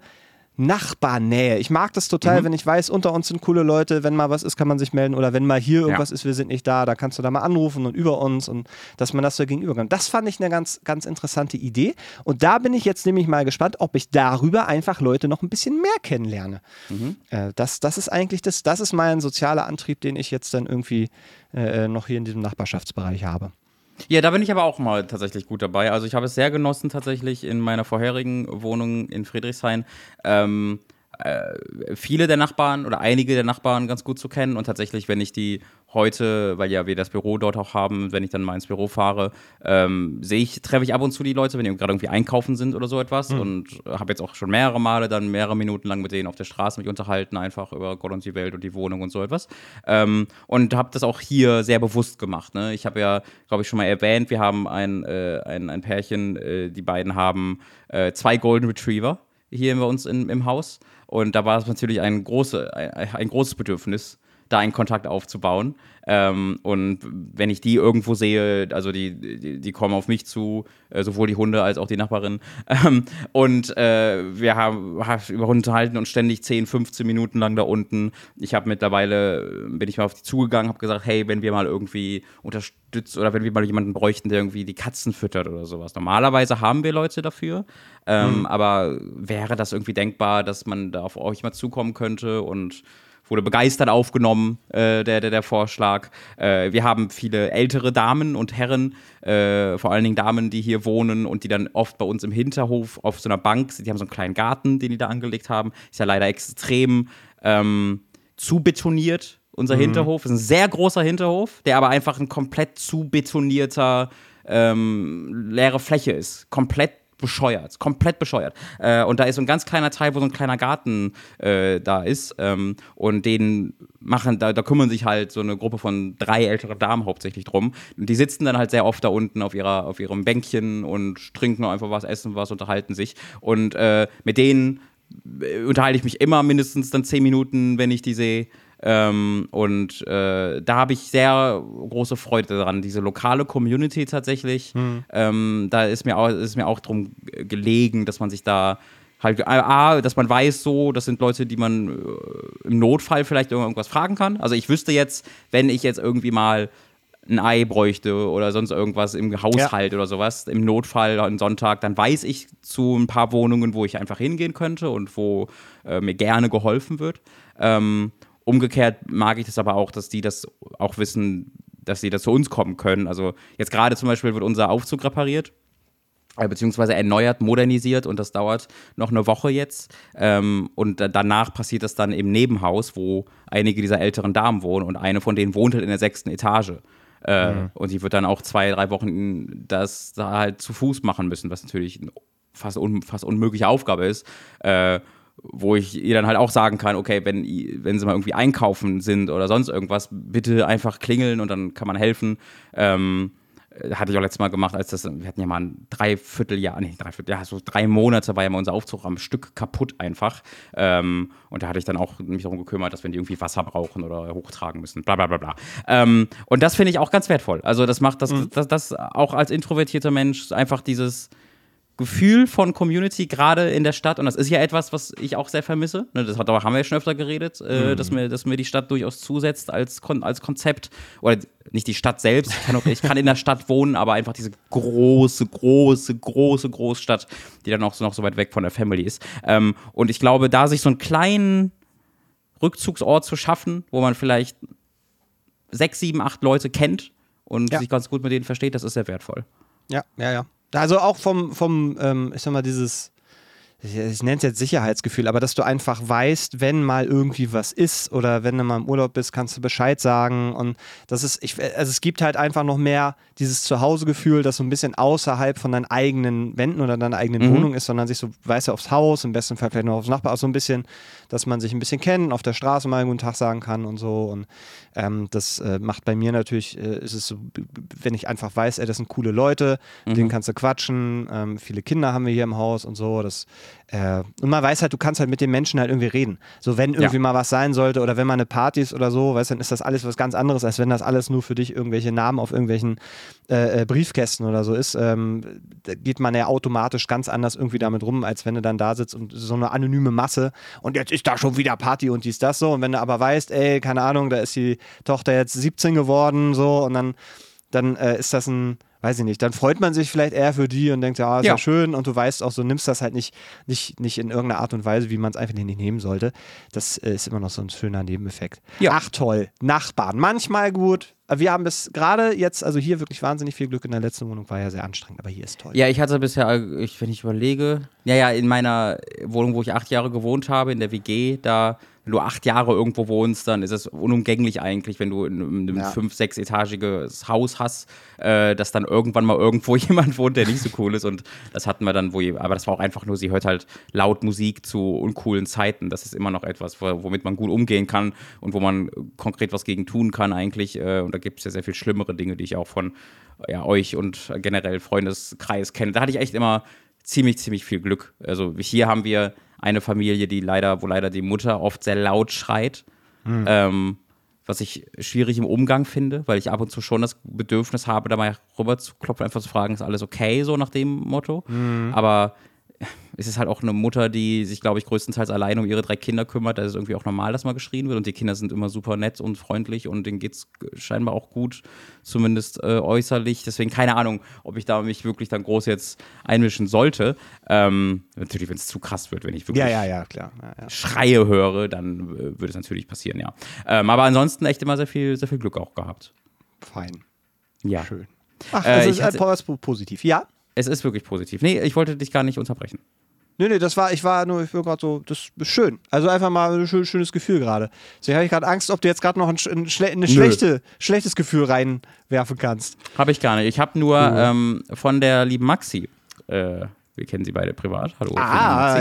Nachbarnähe. Ich mag das total, wenn ich weiß, unter uns sind coole Leute, wenn mal was ist, kann man sich melden, oder wenn mal hier irgendwas ist, wir sind nicht da, da kannst du da mal anrufen und über uns, und dass man das so gegenüber kann. Das fand ich eine ganz, ganz interessante Idee, und da bin ich jetzt nämlich mal gespannt, ob ich darüber einfach Leute noch ein bisschen mehr kennenlerne. Das ist eigentlich das ist mein sozialer Antrieb, den ich jetzt dann irgendwie noch hier in diesem Nachbarschaftsbereich habe. Ja, da bin ich aber auch mal tatsächlich gut dabei. Also ich habe es sehr genossen tatsächlich in meiner vorherigen Wohnung in Friedrichshain, viele der Nachbarn oder einige der Nachbarn ganz gut zu kennen, und tatsächlich, wenn ich die heute, weil ja wir das Büro dort auch haben, wenn ich dann mal ins Büro fahre, treffe ich ab und zu die Leute, wenn die gerade irgendwie einkaufen sind oder so etwas, und habe jetzt auch schon mehrere Male dann mehrere Minuten lang mit denen auf der Straße mich unterhalten, einfach über Gott und die Welt und die Wohnung und so etwas, und habe das auch hier sehr bewusst gemacht, ne? Ich habe ja, glaube ich, schon mal erwähnt, wir haben ein Pärchen, die beiden haben 2 Golden Retriever hier bei uns im Haus, und da war es natürlich ein großes Bedürfnis, da einen Kontakt aufzubauen, und wenn ich die irgendwo sehe, also die kommen auf mich zu, sowohl die Hunde als auch die Nachbarin, und wir haben über Hunde unterhalten und ständig 10, 15 Minuten lang da unten. Bin ich mal auf die zugegangen, habe gesagt, hey, wenn wir mal irgendwie unterstützt oder wenn wir mal jemanden bräuchten, der irgendwie die Katzen füttert oder sowas. Normalerweise haben wir Leute dafür, aber wäre das irgendwie denkbar, dass man da auf euch mal zukommen könnte, und wurde begeistert aufgenommen, der Vorschlag. Wir haben viele ältere Damen und Herren, vor allen Dingen Damen, die hier wohnen und die dann oft bei uns im Hinterhof auf so einer Bank sind. Die haben so einen kleinen Garten, den die da angelegt haben. Ist ja leider extrem zu betoniert, unser Hinterhof. Das ist ein sehr großer Hinterhof, der aber einfach ein komplett zu betonierter, leere Fläche ist. Komplett bescheuert. Und da ist so ein ganz kleiner Teil, wo so ein kleiner Garten da ist. Und den machen, da kümmern sich halt so eine Gruppe von 3 ältere Damen hauptsächlich drum. Und die sitzen dann halt sehr oft da unten auf ihrem Bänkchen und trinken einfach was, essen was, unterhalten sich. Und mit denen unterhalte ich mich immer mindestens dann 10 Minuten, wenn ich die sehe. Da habe ich sehr große Freude daran, diese lokale Community tatsächlich. Da ist mir auch drum gelegen, dass man sich da halt, dass man weiß, so, das sind Leute, die man im Notfall vielleicht irgendwas fragen kann. Also ich wüsste jetzt, wenn ich jetzt irgendwie mal ein Ei bräuchte oder sonst irgendwas im Haushalt oder sowas, im Notfall am Sonntag, dann weiß ich zu ein paar Wohnungen, wo ich einfach hingehen könnte und wo mir gerne geholfen wird. Umgekehrt mag ich das aber auch, dass die das auch wissen, dass sie da zu uns kommen können. Also jetzt gerade zum Beispiel wird unser Aufzug repariert, beziehungsweise erneuert, modernisiert, und das dauert noch eine Woche jetzt. Und danach passiert das dann im Nebenhaus, wo einige dieser älteren Damen wohnen, und eine von denen wohnt halt in der 6. Etage. Und die wird dann auch 2-3 Wochen das da halt zu Fuß machen müssen, was natürlich eine fast unmögliche Aufgabe ist. Wo ich ihr dann halt auch sagen kann, okay, wenn sie mal irgendwie einkaufen sind oder sonst irgendwas, bitte einfach klingeln und dann kann man helfen. Hatte ich auch letztes Mal gemacht, wir hatten ja mal ein so 3 Monate war ja mal unser Aufzug am Stück kaputt einfach. Und da hatte ich dann auch mich darum gekümmert, dass wir die irgendwie Wasser brauchen oder hochtragen müssen, bla bla bla bla. Und das finde ich auch ganz wertvoll. Also das macht das auch als introvertierter Mensch einfach dieses Gefühl von Community, gerade in der Stadt, und das ist ja etwas, was ich auch sehr vermisse. Darüber haben wir ja schon öfter geredet, dass mir die Stadt durchaus zusetzt als Konzept. Oder nicht die Stadt selbst, ich kann in der Stadt wohnen, aber einfach diese große Großstadt, die dann auch noch so weit weg von der Family ist. Und ich glaube, da sich so einen kleinen Rückzugsort zu schaffen, wo man vielleicht 6, 7, 8 Leute kennt und sich ganz gut mit denen versteht, das ist sehr wertvoll. Ja. Also auch vom ich sag mal, dieses, ich nenne es jetzt Sicherheitsgefühl, aber dass du einfach weißt, wenn mal irgendwie was ist oder wenn du mal im Urlaub bist, kannst du Bescheid sagen, und das ist, es gibt halt einfach noch mehr dieses Zuhausegefühl, das so ein bisschen außerhalb von deinen eigenen Wänden oder deiner eigenen Wohnung ist, sondern sich so, weißt du, aufs Haus, im besten Fall vielleicht noch aufs Nachbar, auch so ein bisschen, dass man sich ein bisschen kennt, auf der Straße mal einen guten Tag sagen kann und so, und das macht bei mir natürlich, ist es so, wenn ich einfach weiß, das sind coole Leute, mit denen kannst du quatschen, viele Kinder haben wir hier im Haus und so, das und man weiß halt, du kannst halt mit den Menschen halt irgendwie reden. So, wenn irgendwie mal was sein sollte oder wenn mal eine Party ist oder so, weißt du, dann ist das alles was ganz anderes, als wenn das alles nur für dich irgendwelche Namen auf irgendwelchen Briefkästen oder so ist. Da geht man ja automatisch ganz anders irgendwie damit rum, als wenn du dann da sitzt und so eine anonyme Masse und jetzt ist da schon wieder Party und dies, das so. Und wenn du aber weißt, ey, keine Ahnung, da ist die Tochter jetzt 17 geworden, so, und dann ist das ein, weiß ich nicht, dann freut man sich vielleicht eher für die und denkt, ist ja schön, und du weißt auch so, nimmst das halt nicht in irgendeiner Art und Weise, wie man es einfach nicht nehmen sollte. Das ist immer noch so ein schöner Nebeneffekt. Ja. Ach toll, Nachbarn, manchmal gut. Wir haben bis gerade jetzt, also hier wirklich wahnsinnig viel Glück, in der letzten Wohnung war ja sehr anstrengend, aber hier ist toll. Ja, ich hatte bisher, wenn ich überlege, in meiner Wohnung, wo ich 8 Jahre gewohnt habe, in der WG, da, wenn du 8 Jahre irgendwo wohnst, dann ist es unumgänglich eigentlich, wenn du ein 5-, 6-etagiges Haus hast, dass dann irgendwann mal irgendwo jemand wohnt, der nicht so cool ist, und das hatten wir dann, aber das war auch einfach nur, sie hört halt laut Musik zu uncoolen Zeiten, das ist immer noch etwas, womit man gut umgehen kann und wo man konkret was gegen tun kann eigentlich, und da gibt es ja sehr viel schlimmere Dinge, die ich auch von euch und generell Freundeskreis kenne. Da hatte ich echt immer ziemlich viel Glück. Also hier haben wir eine Familie, wo leider die Mutter oft sehr laut schreit, was ich schwierig im Umgang finde, weil ich ab und zu schon das Bedürfnis habe, da mal rüber zu klopfen, einfach zu fragen, ist alles okay, so nach dem Motto. Aber es ist halt auch eine Mutter, die sich, glaube ich, größtenteils alleine um ihre 3 Kinder kümmert. Da ist es irgendwie auch normal, dass mal geschrien wird. Und die Kinder sind immer super nett und freundlich und denen geht's scheinbar auch gut, zumindest äußerlich. Deswegen keine Ahnung, ob ich da mich wirklich dann groß jetzt einmischen sollte. Natürlich, wenn es zu krass wird, wenn ich wirklich Schreie höre, dann würde es natürlich passieren, ja. Aber ansonsten echt immer sehr viel Glück auch gehabt. Fein. Ja. Schön. Ach, das ist positiv. Ja. Es ist wirklich positiv. Nee, ich wollte dich gar nicht unterbrechen. Nee, ich bin gerade so, das ist schön. Also einfach mal ein schönes Gefühl gerade. Deswegen habe ich gerade Angst, ob du jetzt gerade noch ein schlechtes Gefühl reinwerfen kannst. Habe ich gar nicht. Ich habe nur von der lieben Maxi, wir kennen sie beide privat, hallo. Ah,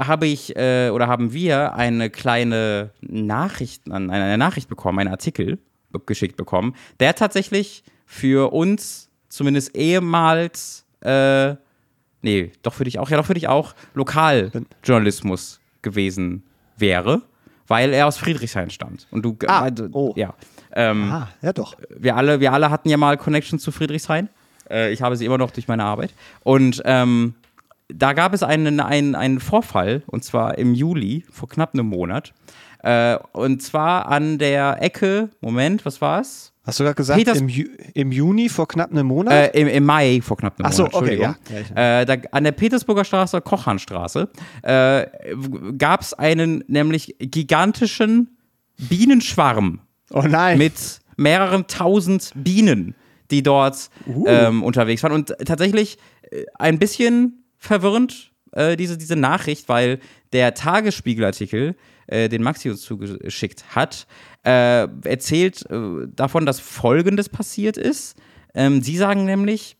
haben wir eine kleine Nachricht, einen Artikel geschickt bekommen, der tatsächlich für uns zumindest ehemals, doch für dich auch, Lokaljournalismus gewesen wäre, weil er aus Friedrichshain stammt. Und du, ja. Ja doch. Wir alle hatten ja mal Connections zu Friedrichshain. Ich habe sie immer noch durch meine Arbeit. Und Da gab es einen Vorfall, und zwar im Juli, vor knapp einem Monat. Und zwar an der Ecke, Moment, was war es? Hast du gerade gesagt, im Juni vor knapp einem Monat? Im Mai vor knapp einem Monat. Ach so, okay, ja. Da, an der Petersburger Straße, Kochhahnstraße, gab es einen nämlich gigantischen Bienenschwarm. Oh nein. Mit mehreren tausend Bienen, die dort unterwegs waren. Und tatsächlich ein bisschen verwirrend, diese Nachricht, weil der Tagesspiegelartikel, den Maxi uns zugeschickt hat, erzählt davon, dass Folgendes passiert ist. Sie sagen nämlich,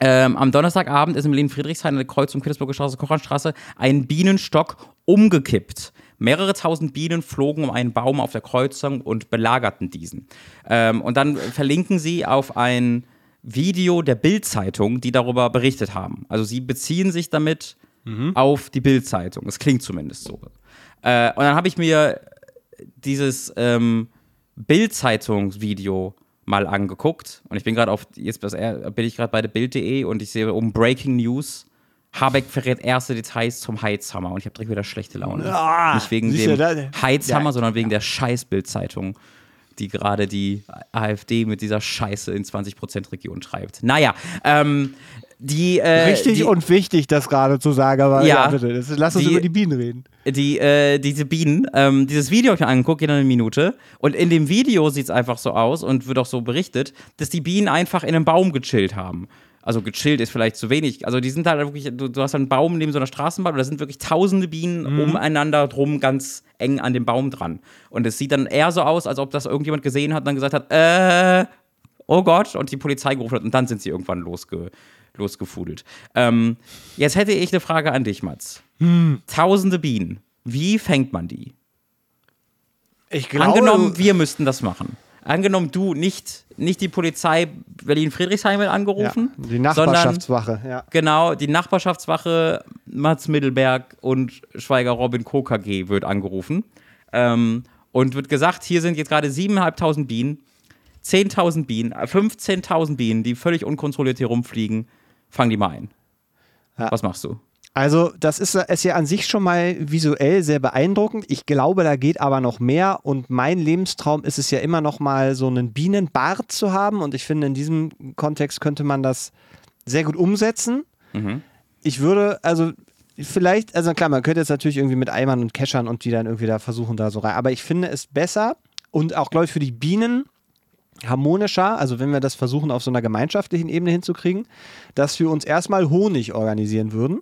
am Donnerstagabend ist in Berlin Friedrichshain an der Kreuzung Petersburger Straße, Kochhahnstraße ein Bienenstock umgekippt. Mehrere tausend Bienen flogen um einen Baum auf der Kreuzung und belagerten diesen. Und dann verlinken sie auf ein Video der Bildzeitung, die darüber berichtet haben. Also sie beziehen sich damit auf die Bildzeitung. Das klingt zumindest so. Und dann habe ich mir dieses Bild-Zeitungs-Video mal angeguckt. Und ich bin gerade bei der Bild.de und ich sehe um Breaking News. Habeck verrät erste Details zum Heizhammer. Und ich habe direkt wieder schlechte Laune. Ah, nicht wegen dem Heizhammer, sondern wegen der scheiß Bild-Zeitung, die gerade die AfD mit dieser Scheiße in 20%-Region treibt. Naja, richtig und wichtig, das gerade zu sagen, aber ja, bitte, lass uns über die Bienen reden. Diese Bienen, dieses Video habe ich mir angeguckt, geht eine Minute, und in dem Video sieht es einfach so aus und wird auch so berichtet, dass die Bienen einfach in einem Baum gechillt haben. Also gechillt ist vielleicht zu wenig, also die sind halt wirklich, du hast einen Baum neben so einer Straßenbahn und da sind wirklich tausende Bienen umeinander drum, ganz eng an dem Baum dran. Und es sieht dann eher so aus, als ob das irgendjemand gesehen hat und dann gesagt hat, oh Gott, und die Polizei gerufen hat und dann sind sie irgendwann losgefudelt. Jetzt hätte ich eine Frage an dich, Mats. Tausende Bienen, wie fängt man die? Ich glaube, angenommen, wir müssten das machen. Angenommen, du nicht die Polizei Berlin-Friedrichshain angerufen. Ja, die Nachbarschaftswache. Sondern, ja. Genau, die Nachbarschaftswache Mats Middelberg und Schweiger Robin KG wird angerufen. Und wird gesagt, hier sind jetzt gerade 7.500 Bienen, 10.000 Bienen, 15.000 Bienen, die völlig unkontrolliert hier rumfliegen. Fang die mal ein. Ja. Was machst du? Also das ist ja an sich schon mal visuell sehr beeindruckend. Ich glaube, da geht aber noch mehr. Und mein Lebenstraum ist es ja immer noch mal, so einen Bienenbart zu haben. Und ich finde, in diesem Kontext könnte man das sehr gut umsetzen. Mhm. Ich würde, klar, man könnte jetzt natürlich irgendwie mit Eimern und Keschern und die dann irgendwie da versuchen, da so rein. Aber ich finde es besser und auch, glaube ich, für die Bienen harmonischer, also wenn wir das versuchen, auf so einer gemeinschaftlichen Ebene hinzukriegen, dass wir uns erstmal Honig organisieren würn.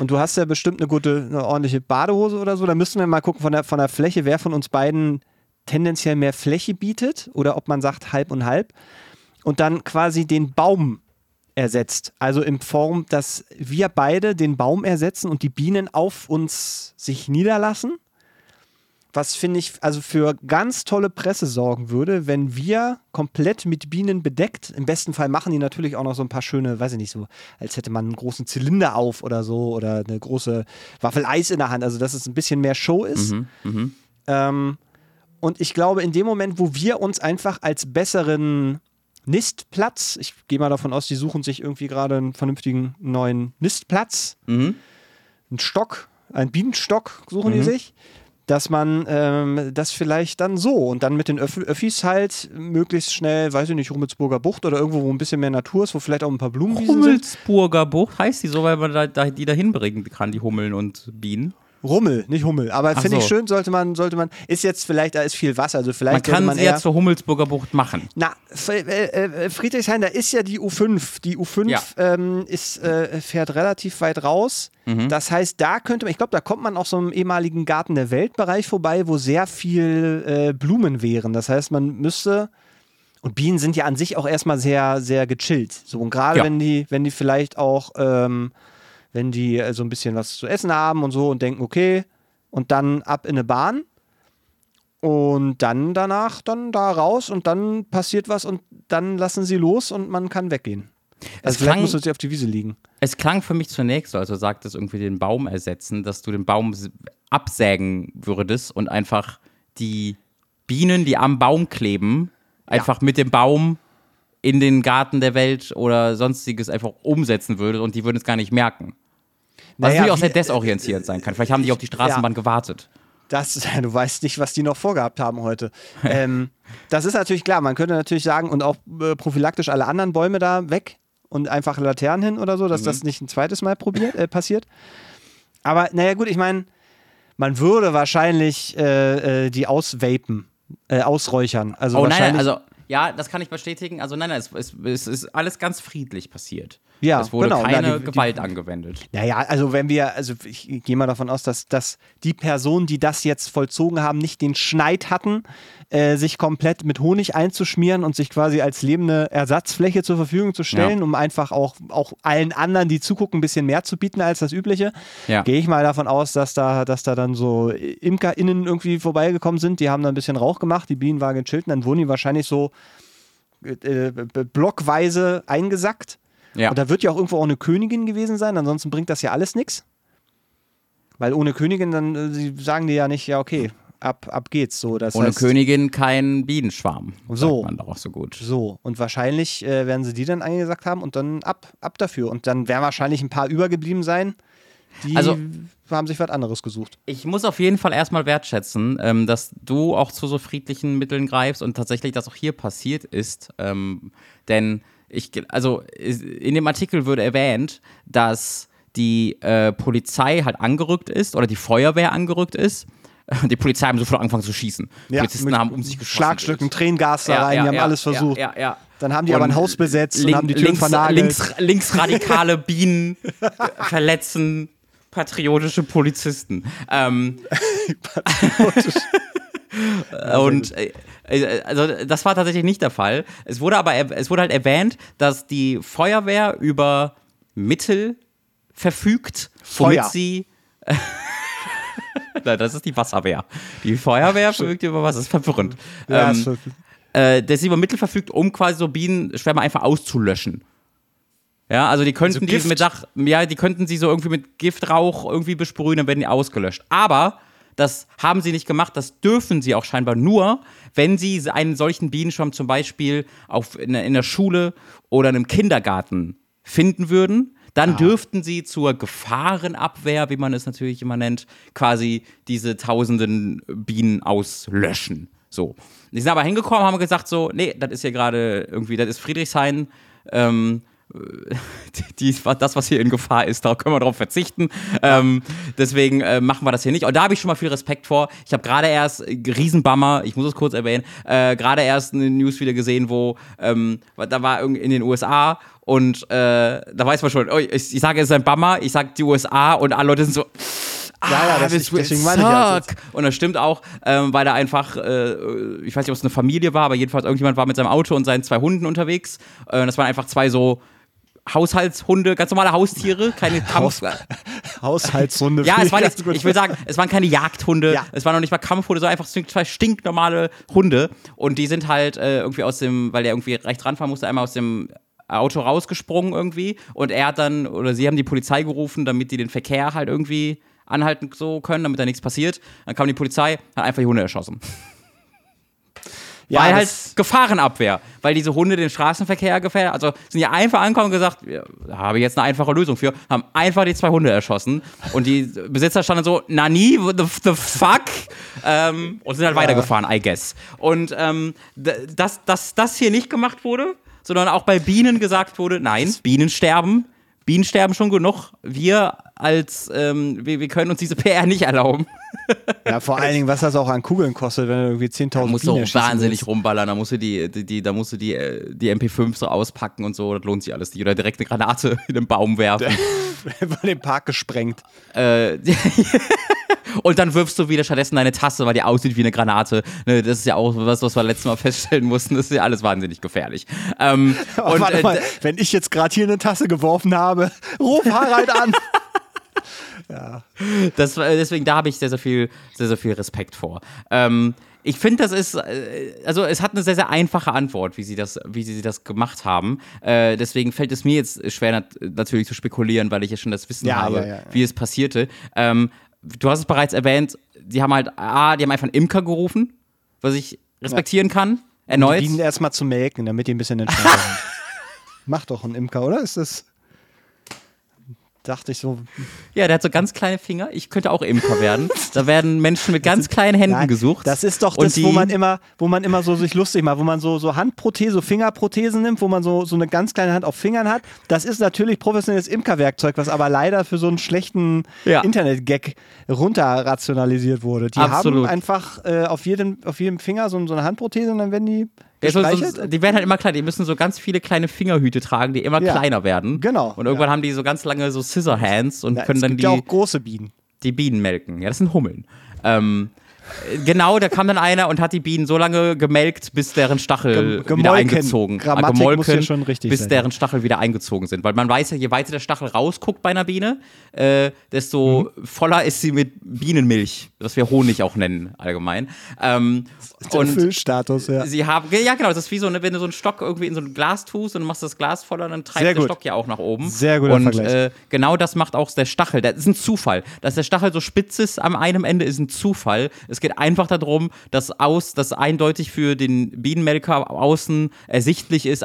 Und du hast ja bestimmt eine ordentliche Badehose oder so. Da müssen wir mal gucken von der Fläche, wer von uns beiden tendenziell mehr Fläche bietet oder ob man sagt halb und halb. Und dann quasi den Baum ersetzt. Also in Form, dass wir beide den Baum ersetzen und die Bienen auf uns sich niederlassen. Was, finde ich, also für ganz tolle Presse sorgen würde, wenn wir komplett mit Bienen bedeckt, im besten Fall machen die natürlich auch noch so ein paar schöne, weiß ich nicht, so, als hätte man einen großen Zylinder auf oder so oder eine große Waffel Eis in der Hand, also dass es ein bisschen mehr Show ist. Und ich glaube, in dem Moment, wo wir uns einfach als besseren Nistplatz, ich gehe mal davon aus, die suchen sich irgendwie gerade einen vernünftigen neuen Nistplatz, einen Stock, einen Bienenstock suchen die sich, dass man das vielleicht dann so und dann mit den Öffis halt möglichst schnell, weiß ich nicht, Rummelsburger Bucht oder irgendwo, wo ein bisschen mehr Natur ist, wo vielleicht auch ein paar Blumenwiesen sind. Rummelsburger Bucht heißt die so, weil man die da hinbringen kann, die Hummeln und Bienen? Rummel, nicht Hummel, aber finde ich schön, sollte man, ist jetzt vielleicht, da ist viel Wasser, also vielleicht man kann man eher zur Rummelsburger Bucht machen. Na, Friedrichshain, da ist ja die U5, ja. Fährt relativ weit raus, das heißt, da könnte man, ich glaube, da kommt man auch so einem ehemaligen Garten der Weltbereich vorbei, wo sehr viel Blumen wären, das heißt, man müsste, und Bienen sind ja an sich auch erstmal sehr, sehr gechillt, so, und gerade wenn die vielleicht auch, wenn die so ein bisschen was zu essen haben und so und denken, okay, und dann ab in eine Bahn und dann danach dann da raus und dann passiert was und dann lassen sie los und man kann weggehen. Also vielleicht muss man sich auf die Wiese liegen. Es klang für mich zunächst, also sagt es irgendwie den Baum ersetzen, dass du den Baum absägen würdest und einfach die Bienen, die am Baum kleben, einfach mit dem Baum in den Garten der Welt oder sonstiges einfach umsetzen würdest und die würden es gar nicht merken. Was natürlich auch sehr desorientierend sein kann. Vielleicht haben die auf die Straßenbahn gewartet. Du weißt nicht, was die noch vorgehabt haben heute. Das ist natürlich klar. Man könnte natürlich sagen, und auch prophylaktisch alle anderen Bäume da weg und einfach Laternen hin oder so, dass das nicht ein zweites Mal passiert. Aber naja gut, ich meine, man würde wahrscheinlich die ausvapen, ausräuchern. Also das kann ich bestätigen. Also es ist alles ganz friedlich passiert. Ja, es wurde keine Gewalt angewendet. Naja, also ich gehe mal davon aus, dass die Personen, die das jetzt vollzogen haben, nicht den Schneid hatten, sich komplett mit Honig einzuschmieren und sich quasi als lebende Ersatzfläche zur Verfügung zu stellen, um einfach auch allen anderen, die zugucken, ein bisschen mehr zu bieten als das Übliche. Ja. Gehe ich mal davon aus, dass da dann so ImkerInnen irgendwie vorbeigekommen sind, die haben da ein bisschen Rauch gemacht, die Bienen waren gechillt, dann wurden die wahrscheinlich so blockweise eingesackt. Ja. Und da wird ja auch irgendwo auch eine Königin gewesen sein, ansonsten bringt das ja alles nichts. Weil ohne Königin, dann sie sagen die ja nicht, ja okay, ab geht's. So, das ohne heißt, Königin kein Bienenschwarm, sagt man doch auch so gut. So, und wahrscheinlich werden sie die dann eingesagt haben und dann ab dafür. Und dann werden wahrscheinlich ein paar übergeblieben sein, die haben sich was anderes gesucht. Ich muss auf jeden Fall erstmal wertschätzen, dass du auch zu so friedlichen Mitteln greifst und tatsächlich das auch hier passiert ist, denn... in dem Artikel wurde erwähnt, dass die Polizei halt angerückt ist oder die Feuerwehr angerückt ist. Die Polizei haben sofort angefangen zu schießen. Ja, Polizisten haben um sich geschossen. Schlagstücken, Tränengas da rein, die haben alles versucht. Ja. Dann haben die aber ein Haus besetzt und haben die Türen vernagelt. Linksradikale Bienen verletzen patriotische Polizisten. Patriotisch. Und also das war tatsächlich nicht der Fall. Es wurde halt erwähnt, dass die Feuerwehr über Mittel verfügt, womit sie Nein, das ist die Wasserwehr. Die Feuerwehr verfügt über was, das ist verwirrend. Dass sie über Mittel verfügt, um quasi so Bienenschwärme einfach auszulöschen. Ja, also die könnten die könnten sie so irgendwie mit Giftrauch irgendwie besprühen, dann werden die ausgelöscht. Aber das haben sie nicht gemacht, das dürfen sie auch scheinbar nur, wenn sie einen solchen Bienenschwarm zum Beispiel in der Schule oder in einem Kindergarten finden würden. Dann dürften sie zur Gefahrenabwehr, wie man es natürlich immer nennt, quasi diese tausenden Bienen auslöschen. So. Die sind aber hingekommen, haben gesagt so, nee, das ist hier gerade irgendwie, das ist Friedrichshain, das, was hier in Gefahr ist, da können wir drauf verzichten. Deswegen machen wir das hier nicht. Und da habe ich schon mal viel Respekt vor. Ich habe gerade erst, Riesenbammer, ich muss es kurz erwähnen, gerade erst eine News wieder gesehen, wo da war in den USA und da weiß man schon, ich sage, es ist ein Bammer, ich sage die USA und alle Leute sind so... deswegen meine ich das jetzt. Und das stimmt auch, weil da einfach, ich weiß nicht, ob es eine Familie war, aber jedenfalls irgendjemand war mit seinem Auto und seinen zwei Hunden unterwegs. Das waren einfach zwei so Haushaltshunde, ganz normale Haustiere, keine Haushaltshunde. Ja, ich will sagen, es waren keine Jagdhunde, es waren noch nicht mal Kampfhunde, sondern einfach zwei stinknormale Hunde. Und die sind halt irgendwie weil der irgendwie rechts ranfahren musste, einmal aus dem Auto rausgesprungen irgendwie. Und sie haben die Polizei gerufen, damit die den Verkehr halt irgendwie anhalten so können, damit da nichts passiert. Dann kam die Polizei, hat einfach die Hunde erschossen. Ja, weil halt Gefahrenabwehr, weil diese Hunde den Straßenverkehr gefährden. Also sind ja einfach angekommen und gesagt, da habe ich jetzt eine einfache Lösung für, haben einfach die zwei Hunde erschossen. Und die Besitzer standen so, Nani, what the fuck? Und sind halt weitergefahren, I guess. Und dass das hier nicht gemacht wurde, sondern auch bei Bienen gesagt wurde, nein, Bienen sterben. Bienen sterben schon genug. Wir können uns diese PR nicht erlauben. Ja, vor allen Dingen, was das auch an Kugeln kostet, wenn du irgendwie 10.000 Bienen schießt. Da musst du auch wahnsinnig rumballern. Da musst du die MP5 so auspacken und so. Das lohnt sich alles nicht. Oder direkt eine Granate in den Baum werfen. Über den Park gesprengt. Und dann wirfst du wieder stattdessen deine Tasse, weil die aussieht wie eine Granate. Das ist ja auch was, was wir letztes Mal feststellen mussten. Das ist ja alles wahnsinnig gefährlich. Warte mal, wenn ich jetzt gerade hier eine Tasse geworfen habe, ruf Harald an! Ja. Deswegen, da habe ich sehr, sehr viel Respekt vor. Ich finde, es hat eine sehr, sehr einfache Antwort, wie sie das gemacht haben. Deswegen fällt es mir jetzt schwer, natürlich zu spekulieren, weil ich ja schon das Wissen habe, wie es passierte. Du hast es bereits erwähnt, die haben einfach einen Imker gerufen, was ich respektieren kann, erneut. Die dienen erstmal zu melken, damit die ein bisschen entscheiden. Macht doch ein Imker, oder? Ist das... dachte ich so. Ja, der hat so ganz kleine Finger. Ich könnte auch Imker werden. Da werden Menschen mit ganz kleinen Händen gesucht. Das ist doch das, wo man immer so sich lustig macht, wo man so Handprothesen, so Fingerprothesen nimmt, wo man so eine ganz kleine Hand auf Fingern hat. Das ist natürlich professionelles Imkerwerkzeug, was aber leider für so einen schlechten Internet-Gag runterrationalisiert wurde. Die Absolut. Haben einfach auf jedem Finger so eine Handprothese und dann werden die die werden halt immer kleiner, die müssen so ganz viele kleine Fingerhüte tragen, die immer kleiner werden. Genau. Und irgendwann haben die so ganz lange so Scissor Hands und können dann auch große Bienen. Die Bienen melken. Ja, das sind Hummeln. Genau, da kam dann einer und hat die Bienen so lange gemelkt, bis deren Stachel wieder eingezogen. Grammatik muss hier schon richtig sein. Bis deren Stachel wieder eingezogen sind. Weil man weiß ja, je weiter der Stachel rausguckt bei einer Biene, desto voller ist sie mit Bienenmilch, was wir Honig auch nennen allgemein. Das ist der Füllstatus, ja. Sie haben, ja genau, das ist wie so, wenn du so einen Stock irgendwie in so ein Glas tust und machst das Glas voller, dann treibt der Stock ja auch nach oben. Sehr guter Vergleich. Und genau das macht auch der Stachel. Das ist ein Zufall. Dass der Stachel so spitz ist am einem Ende, ist ein Zufall. Es geht einfach darum, dass eindeutig für den Bienenmelker außen ersichtlich ist,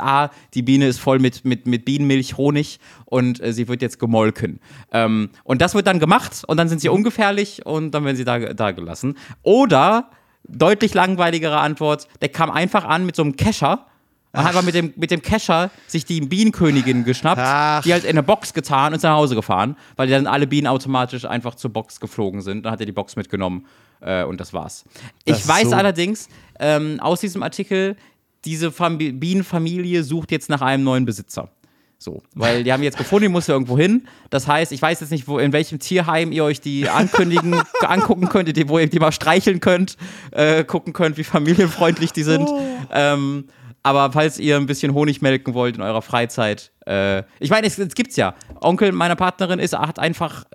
die Biene ist voll mit Bienenmilch, Honig und sie wird jetzt gemolken. Und das wird dann gemacht und dann sind sie ungefährlich und dann werden sie da gelassen. Oder, deutlich langweiligere Antwort, der kam einfach an mit so einem Kescher. Man hat aber mit dem Kescher sich die Bienenkönigin geschnappt, die halt in eine Box getan und ist nach Hause gefahren, weil dann alle Bienen automatisch einfach zur Box geflogen sind. Dann hat er die Box mitgenommen. Und das war's. Ich weiß allerdings aus diesem Artikel, diese Bienenfamilie sucht jetzt nach einem neuen Besitzer. So, weil die haben jetzt gefunden, die muss ja irgendwo hin. Das heißt, ich weiß jetzt nicht, in welchem Tierheim ihr euch die angucken könnt, wo ihr die mal streicheln könnt, gucken könnt, wie familienfreundlich die sind. Aber falls ihr ein bisschen Honig melken wollt in eurer Freizeit, ich meine, es gibt's ja. Onkel meiner Partnerin hat einfach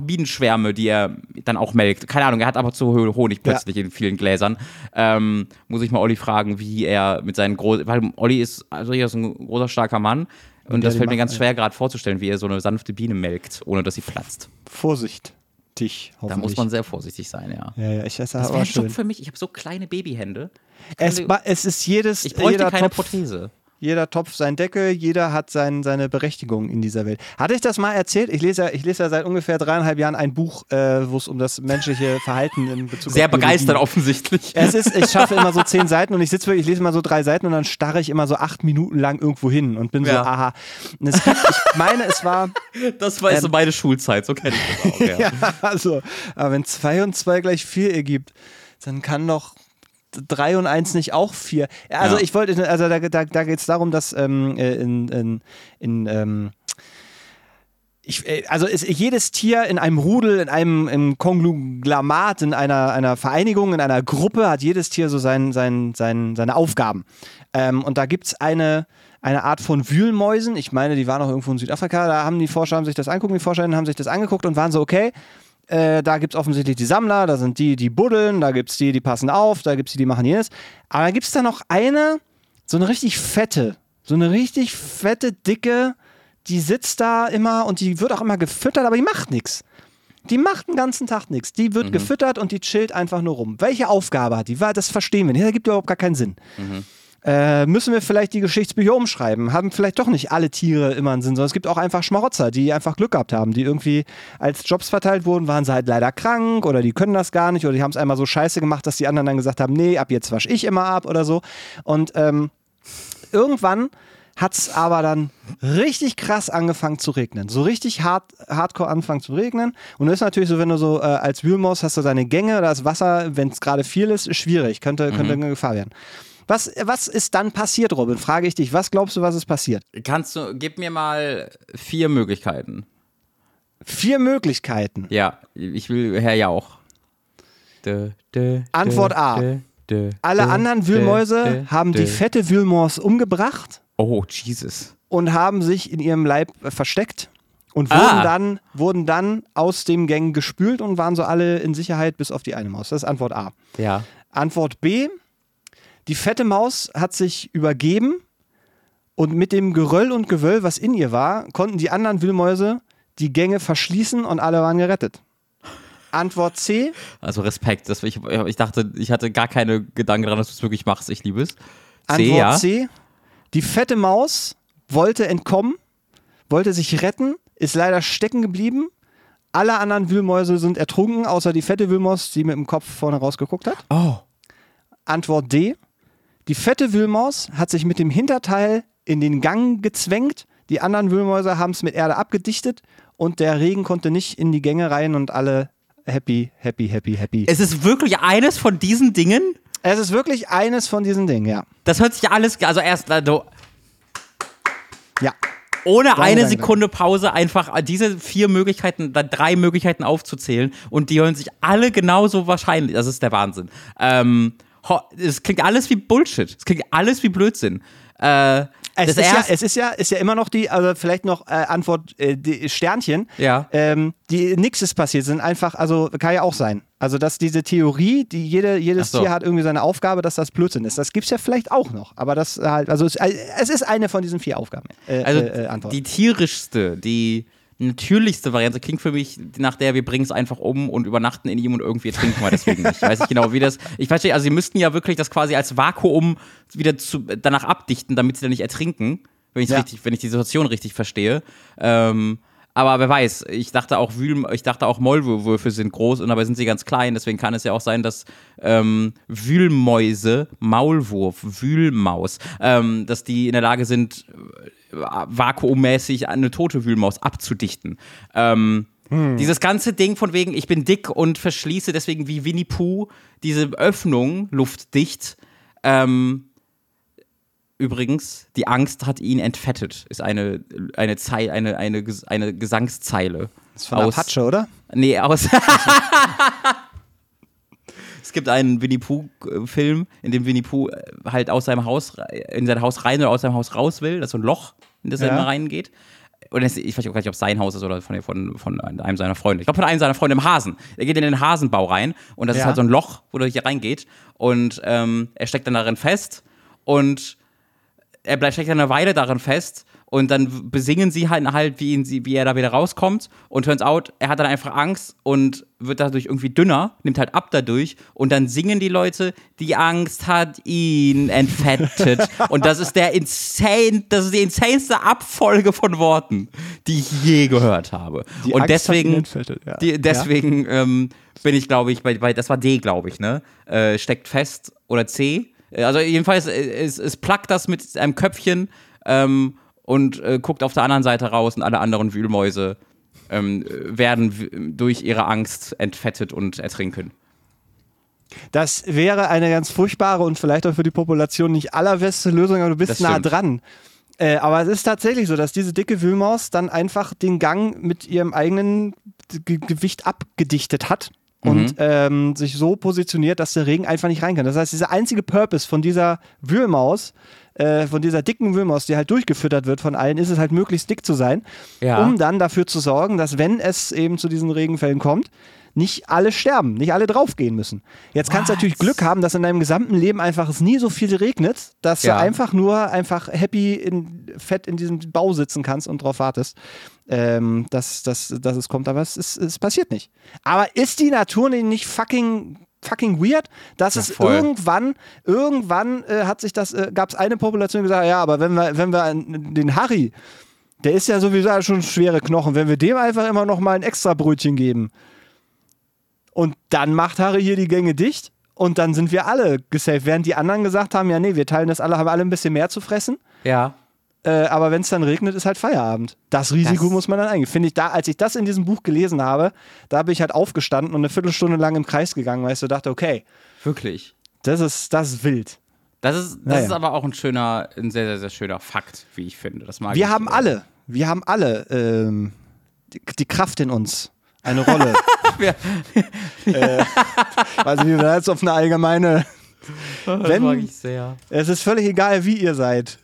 Bienenschwärme, die er dann auch melkt. Keine Ahnung, er hat aber zu Honig plötzlich in vielen Gläsern. Muss ich mal Olli fragen, wie er mit seinen großen, weil Olli ist ein großer, starker Mann und das fällt mir ganz schwer gerade vorzustellen, wie er so eine sanfte Biene melkt, ohne dass sie platzt. Vorsicht. Da muss man sehr vorsichtig sein, ja ich esse das aber schön. Das wäre für mich, ich habe so kleine Babyhände. Ich bräuchte keine Prothese. Jeder Topf sein Deckel, jeder hat seine Berechtigung in dieser Welt. Hatte ich das mal erzählt? Ich lese ja seit ungefähr 3,5 Jahren ein Buch, wo es um das menschliche Verhalten in Bezug sehr auf begeistert offensichtlich. Ich schaffe immer so 10 Seiten und ich lese immer so 3 Seiten und dann starre ich immer so 8 Minuten lang irgendwo hin und bin so, aha. Und ich meine, es war... Das war so meine Schulzeit, so kenne ich das auch, ja. Aber wenn 2 und 2 gleich 4 ergibt, dann kann doch... 3 und 1 nicht auch 4. Also da geht es darum, dass jedes Tier in einem Rudel, in einem Konglomerat, in einer Vereinigung, in einer Gruppe hat jedes Tier so seine Aufgaben. Und da gibt es eine Art von Wühlmäusen. Ich meine, die waren auch irgendwo in Südafrika. Da haben die Forscher haben sich das angeguckt und waren so, okay, da gibt es offensichtlich die Sammler, da sind die, die buddeln, da gibt es die, die passen auf, da gibt es die, die machen jenes. Aber da gibt es dann noch eine, so eine richtig fette, dicke, die sitzt da immer und die wird auch immer gefüttert, aber die macht nichts. Die macht den ganzen Tag nichts. Die wird gefüttert und die chillt einfach nur rum. Welche Aufgabe hat die? Das verstehen wir nicht. Das gibt überhaupt gar keinen Sinn. Müssen wir vielleicht die Geschichtsbücher umschreiben? Haben vielleicht doch nicht alle Tiere immer einen Sinn, sondern es gibt auch einfach Schmarotzer, die einfach Glück gehabt haben, die irgendwie als Jobs verteilt wurden, waren sie halt leider krank oder die können das gar nicht oder die haben es einmal so scheiße gemacht, dass die anderen dann gesagt haben, nee, ab jetzt wasche ich immer ab oder so. Und irgendwann hat es aber dann richtig krass angefangen zu regnen. So richtig hardcore angefangen zu regnen. Und das ist natürlich so, wenn du so als Wühlmaus hast du deine Gänge oder das Wasser, wenn es gerade viel ist, ist schwierig, könnte eine Gefahr werden. Was ist dann passiert, Robin? Frage ich dich, was glaubst du, was ist passiert? Gib mir mal 4 Möglichkeiten. 4 Möglichkeiten? Ja, ich will Herr Jauch. Antwort A. Alle anderen Wühlmäuse haben die fette Wühlmaus umgebracht. Oh, Jesus. Und haben sich in ihrem Leib versteckt und wurden dann aus dem Gang gespült und waren so alle in Sicherheit bis auf die eine Maus. Das ist Antwort A. Ja. Antwort B. Die fette Maus hat sich übergeben und mit dem Geröll und Gewöll, was in ihr war, konnten die anderen Wühlmäuse die Gänge verschließen und alle waren gerettet. Antwort C. Also Respekt, ich dachte, ich hatte gar keine Gedanken daran, dass du es wirklich machst, ich liebe es. Antwort C. Die fette Maus wollte entkommen, wollte sich retten, ist leider stecken geblieben. Alle anderen Wühlmäuse sind ertrunken, außer die fette Wühlmaus, die mit dem Kopf vorne rausgeguckt hat. Oh. Antwort D. Die fette Wühlmaus hat sich mit dem Hinterteil in den Gang gezwängt. Die anderen Wühlmäuse haben es mit Erde abgedichtet und der Regen konnte nicht in die Gänge rein und alle happy, happy, happy, happy. Es ist wirklich eines von diesen Dingen? Es ist wirklich eines von diesen Dingen, ja. Das hört sich alles, also erst, also ja. Ohne danke, eine Sekunde Pause einfach diese vier Möglichkeiten, drei Möglichkeiten aufzuzählen und die hören sich alle genauso wahrscheinlich. Das ist der Wahnsinn. Es klingt alles wie Bullshit. Es klingt alles wie Blödsinn. Es ist ja immer noch die, also vielleicht noch Antwort die Sternchen. Ja. Die nichts ist passiert, sind einfach, also kann ja auch sein. Also dass diese Theorie, die jedes Tier hat irgendwie seine Aufgabe, dass das Blödsinn ist. Das gibt's ja vielleicht auch noch, aber das halt, also es ist eine von diesen vier Aufgaben. Antworten. Die tierischste, die natürlichste Variante klingt für mich nach der, wir bringen es einfach um und übernachten in ihm und irgendwie trinken wir deswegen nicht. Ich weiß nicht genau, wie das. Ich verstehe, also sie müssten ja wirklich das quasi als Vakuum wieder danach abdichten, damit sie dann nicht ertrinken, wenn ich die Situation richtig verstehe. Aber wer weiß, ich dachte auch Maulwürfe sind groß und dabei sind sie ganz klein, deswegen kann es ja auch sein, dass Wühlmäuse, Maulwurf, Wühlmaus, dass die in der Lage sind, vakuummäßig eine tote Wühlmaus abzudichten. Dieses ganze Ding von wegen, ich bin dick und verschließe deswegen wie Winnie Pooh diese Öffnung luftdicht. Übrigens, die Angst hat ihn entfettet, ist eine Gesangszeile. Das ist von Apache, oder? Nee, aus... Es gibt einen Winnie Pooh-Film, in dem Winnie Pooh halt aus seinem Haus, in sein Haus rein oder aus seinem Haus raus will. Das ist so ein Loch, in das er immer reingeht. Und ich weiß auch gar nicht, ob es sein Haus ist oder von einem seiner Freunde. Ich glaube, von einem seiner Freunde im Hasen. Er geht in den Hasenbau rein und das ist halt so ein Loch, wo er hier reingeht. Und er steckt dann darin fest und er steckt dann eine Weile darin fest. Und dann besingen sie halt wie er da wieder rauskommt. Und turns out, er hat dann einfach Angst und wird dadurch irgendwie dünner, nimmt halt ab dadurch. Und dann singen die Leute, die Angst hat ihn entfettet. Und das ist die insaneste Abfolge von Worten, die ich je gehört habe. Die und Angst deswegen, hat ihn entfettet, ja. Deswegen bin ich, glaube ich, bei das war D, glaube ich, ne? Steckt fest oder C. Also jedenfalls, es plackt das mit einem Köpfchen, und guckt auf der anderen Seite raus und alle anderen Wühlmäuse werden durch ihre Angst entfettet und ertrinken. Das wäre eine ganz furchtbare und vielleicht auch für die Population nicht allerbeste Lösung, aber du bist nah dran. Aber es ist tatsächlich so, dass diese dicke Wühlmaus dann einfach den Gang mit ihrem eigenen Gewicht abgedichtet hat und sich so positioniert, dass der Regen einfach nicht rein kann. Das heißt, dieser einzige Purpose von dieser Wühlmaus, von dieser dicken Wühlmaus, die halt durchgefüttert wird von allen, ist es halt möglichst dick zu sein, um dann dafür zu sorgen, dass, wenn es eben zu diesen Regenfällen kommt, nicht alle sterben, nicht alle draufgehen müssen. Jetzt kannst du natürlich Glück haben, dass in deinem gesamten Leben einfach es nie so viel regnet, dass du einfach happy fett in diesem Bau sitzen kannst und drauf wartest, dass es kommt, aber es passiert nicht. Aber ist die Natur nicht fucking weird, dass es irgendwann hat sich das, gab es eine Population, die gesagt, ja, aber wenn wir den Harry, der ist ja sowieso schon schwere Knochen, wenn wir dem einfach immer noch mal ein extra Brötchen geben und dann macht Harry hier die Gänge dicht und dann sind wir alle gesaved, während die anderen gesagt haben, ja nee, wir teilen das alle, haben alle ein bisschen mehr zu fressen. Ja. Aber wenn es dann regnet, ist halt Feierabend. Das Risiko muss man dann eingehen. Finde ich, als ich das in diesem Buch gelesen habe, da bin ich halt aufgestanden und eine Viertelstunde lang im Kreis gegangen, weil ich so dachte, okay. Wirklich? Das ist wild. Das ist aber auch ein sehr, sehr, sehr schöner Fakt, wie ich finde. Das mag ich. Wir haben alle die Kraft in uns. Eine Rolle. Also wir werden jetzt auf eine allgemeine... Das mag ich sehr. Es ist völlig egal, wie ihr seid.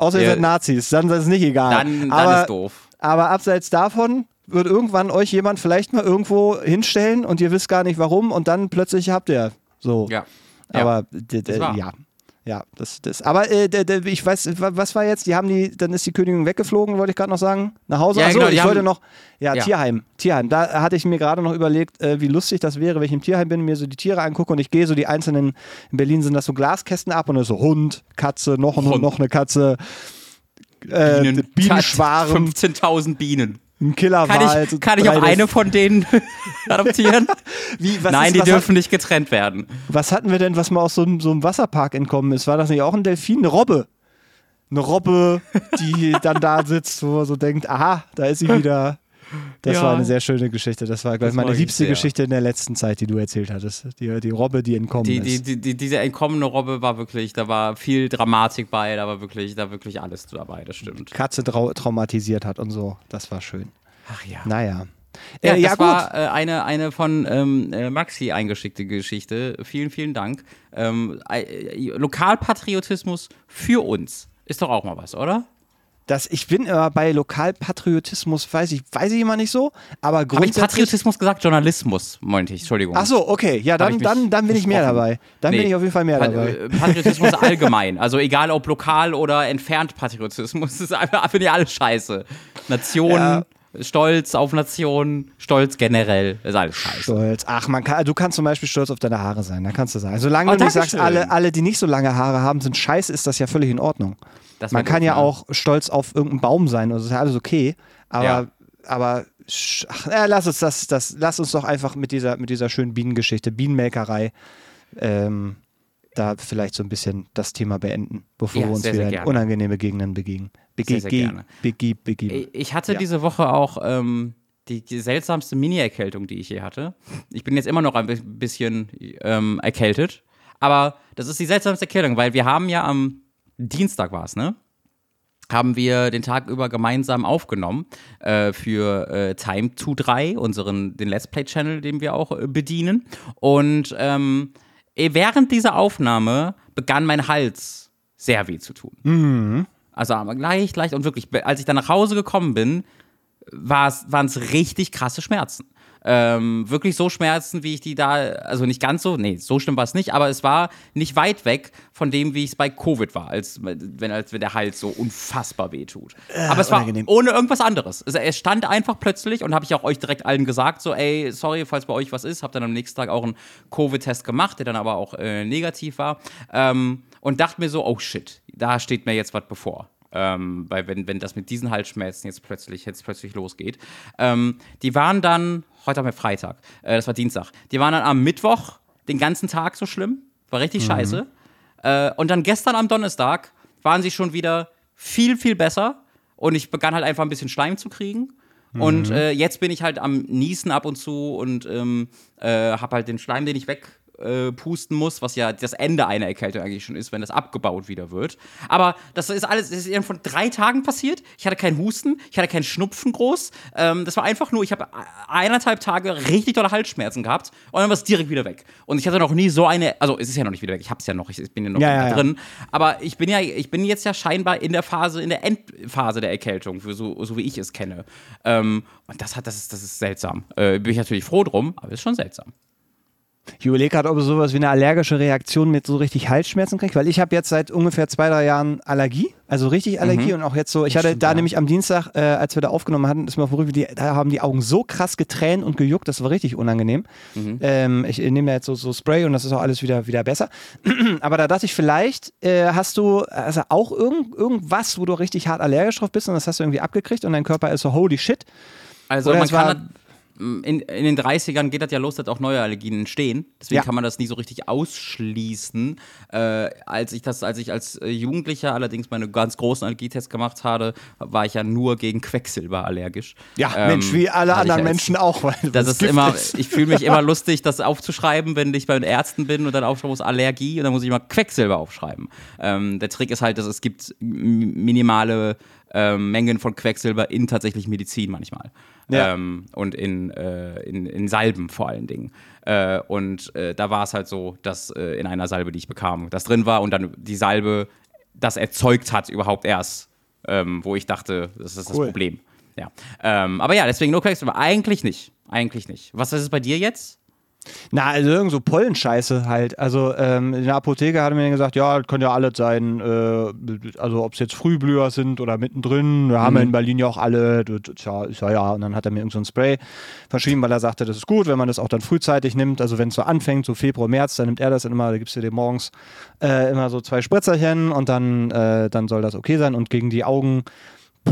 Außer ihr seid Nazis, dann ist es nicht egal. Dann ist doof. Aber abseits davon wird irgendwann euch jemand vielleicht mal irgendwo hinstellen und ihr wisst gar nicht warum und dann plötzlich habt ihr so. Ja. Aber aber ich weiß, was war jetzt? Dann ist die Königin weggeflogen, wollte ich gerade noch sagen. Nach Hause. Ja, achso, genau, Tierheim. Da hatte ich mir gerade noch überlegt, wie lustig das wäre, wenn ich im Tierheim bin, mir so die Tiere angucke und ich gehe so die einzelnen, in Berlin sind das so Glaskästen ab und dann so Hund, Katze, noch ein Hund, noch eine Katze, Bienenschwarm. 15.000 Bienen. Ein Killerwal. Kann ich auch eine von denen adoptieren? Nein, die dürfen nicht getrennt werden. Was hatten wir denn, was mal aus so einem Wasserpark entkommen ist? War das nicht auch ein Delfin? Eine Robbe. Eine Robbe, die dann da sitzt, wo man so denkt, aha, da ist sie wieder. Das war eine sehr schöne Geschichte. Das war meine liebste Geschichte in der letzten Zeit, die du erzählt hattest. Die Robbe, die entkommen ist. Diese entkommene Robbe war wirklich, da war viel Dramatik bei, da war wirklich alles dabei, das stimmt. Katze traumatisiert hat und so, das war schön. Ach ja. Naja. Das war eine von Maxi eingeschickte Geschichte. Vielen, vielen Dank. Lokalpatriotismus für uns. Ist doch auch mal was, oder? Ich bin immer bei Lokalpatriotismus, weiß ich immer nicht so, aber grundsätzlich... Habe ich Patriotismus gesagt? Journalismus, meinte ich, Entschuldigung. Ach so, okay, ja, dann bin ich mehr dabei. Dann bin ich auf jeden Fall mehr dabei. Patriotismus allgemein, also egal ob lokal oder entfernt Patriotismus, das finde ich alles scheiße. Nation, Stolz auf Nation, Stolz generell, ist alles scheiße. Stolz, ach, du kannst zum Beispiel stolz auf deine Haare sein, da kannst du sagen. Solange du nicht sagst, alle, die nicht so lange Haare haben, sind scheiße, ist das ja völlig in Ordnung. Man kann ja auch stolz auf irgendeinen Baum sein, also ist ja alles okay, aber lass uns doch einfach mit dieser schönen Bienengeschichte, Bienenmelkerei, da vielleicht so ein bisschen das Thema beenden, bevor wir uns wieder in unangenehme Gegenden begegnen. Ich hatte diese Woche auch die seltsamste Mini-Erkältung, die ich je hatte. Ich bin jetzt immer noch ein bisschen erkältet, aber das ist die seltsamste Erkältung, weil wir haben ja am Dienstag war es, ne? Haben wir den Tag über gemeinsam aufgenommen für Time to 3, den Let's Play-Channel, den wir auch bedienen. Und während dieser Aufnahme begann mein Hals sehr weh zu tun. Mhm. Also leicht. Und wirklich, als ich dann nach Hause gekommen bin, waren es richtig krasse Schmerzen. Wirklich so Schmerzen, wie ich die also nicht ganz so, nee, so schlimm war es nicht, aber es war nicht weit weg von dem, wie ich es bei Covid war, als wenn der Hals so unfassbar wehtut. Aber es war ohne irgendwas anderes. Es stand einfach plötzlich und habe ich auch euch direkt allen gesagt, so ey, sorry, falls bei euch was ist, habe dann am nächsten Tag auch einen Covid-Test gemacht, der dann aber auch negativ war und dachte mir so, oh shit, da steht mir jetzt was bevor. Weil wenn das mit diesen Halsschmerzen jetzt plötzlich losgeht. Die waren dann, heute haben wir Freitag, das war Dienstag, die waren dann am Mittwoch den ganzen Tag so schlimm, war richtig scheiße. Und dann gestern am Donnerstag waren sie schon wieder viel, viel besser und ich begann halt einfach ein bisschen Schleim zu kriegen. Und jetzt bin ich halt am Niesen ab und zu und hab halt den Schleim, den ich pusten muss, was ja das Ende einer Erkältung eigentlich schon ist, wenn das abgebaut wieder wird. Aber das ist alles, das ist eben von 3 Tagen passiert. Ich hatte keinen Husten, ich hatte keinen Schnupfen groß. Das war einfach nur, ich habe 1,5 Tage richtig dolle Halsschmerzen gehabt und dann war es direkt wieder weg. Und ich hatte noch nie so eine, also es ist ja noch nicht wieder weg, ich hab's ja noch, ich bin ja noch drin. Aber ich bin jetzt ja scheinbar in der Endphase der Erkältung, so wie ich es kenne. Und das ist seltsam. Bin ich natürlich froh drum, aber ist schon seltsam. Ich überlege gerade, ob ich sowas wie eine allergische Reaktion mit so richtig Halsschmerzen kriege, weil ich habe jetzt seit ungefähr 2-3 Jahren Allergie, also richtig Allergie und auch jetzt so, ich hatte da nämlich am Dienstag, als wir da aufgenommen hatten, ist mir auf dem Rücken, da haben die Augen so krass getränt und gejuckt, das war richtig unangenehm. Ich nehme da jetzt so Spray und das ist auch alles wieder besser. Aber da dachte ich, vielleicht hast du also auch irgendwas, wo du richtig hart allergisch drauf bist und das hast du irgendwie abgekriegt und dein Körper ist so holy shit. Also oder man kann... In den 30ern geht das ja los, dass auch neue Allergien entstehen. Deswegen kann man das nie so richtig ausschließen. Als ich als Jugendlicher allerdings meine ganz großen Allergietests gemacht hatte, war ich ja nur gegen Quecksilber allergisch. Ja, Mensch, wie alle anderen Menschen auch. Weil das ist immer, ich fühle mich immer lustig, das aufzuschreiben, wenn ich bei den Ärzten bin und dann aufschreiben muss Allergie und dann muss ich immer Quecksilber aufschreiben. Der Trick ist halt, dass es gibt minimale Mengen von Quecksilber in tatsächlich Medizin manchmal. Ja. Und in Salben vor allen Dingen. Und da war es halt so, dass in einer Salbe, die ich bekam, das drin war und dann die Salbe das erzeugt hat überhaupt erst, wo ich dachte, das ist das Problem. Ja. Aber ja, deswegen nur Quecksilber. Eigentlich nicht. Was ist es bei dir jetzt? Na, also irgend so Pollenscheiße halt. Also in der Apotheke hatte mir dann gesagt, ja, das können ja alles sein. Also ob es jetzt Frühblüher sind oder mittendrin, wir haben ja in Berlin ja auch alle. Ja. Und dann hat er mir irgend so ein Spray verschrieben, weil er sagte, das ist gut, wenn man das auch dann frühzeitig nimmt. Also wenn es so anfängt, so Februar, März, dann nimmt er das dann immer, da gibst du dir morgens immer so 2 Spritzerchen und dann soll das okay sein. Und gegen die Augen...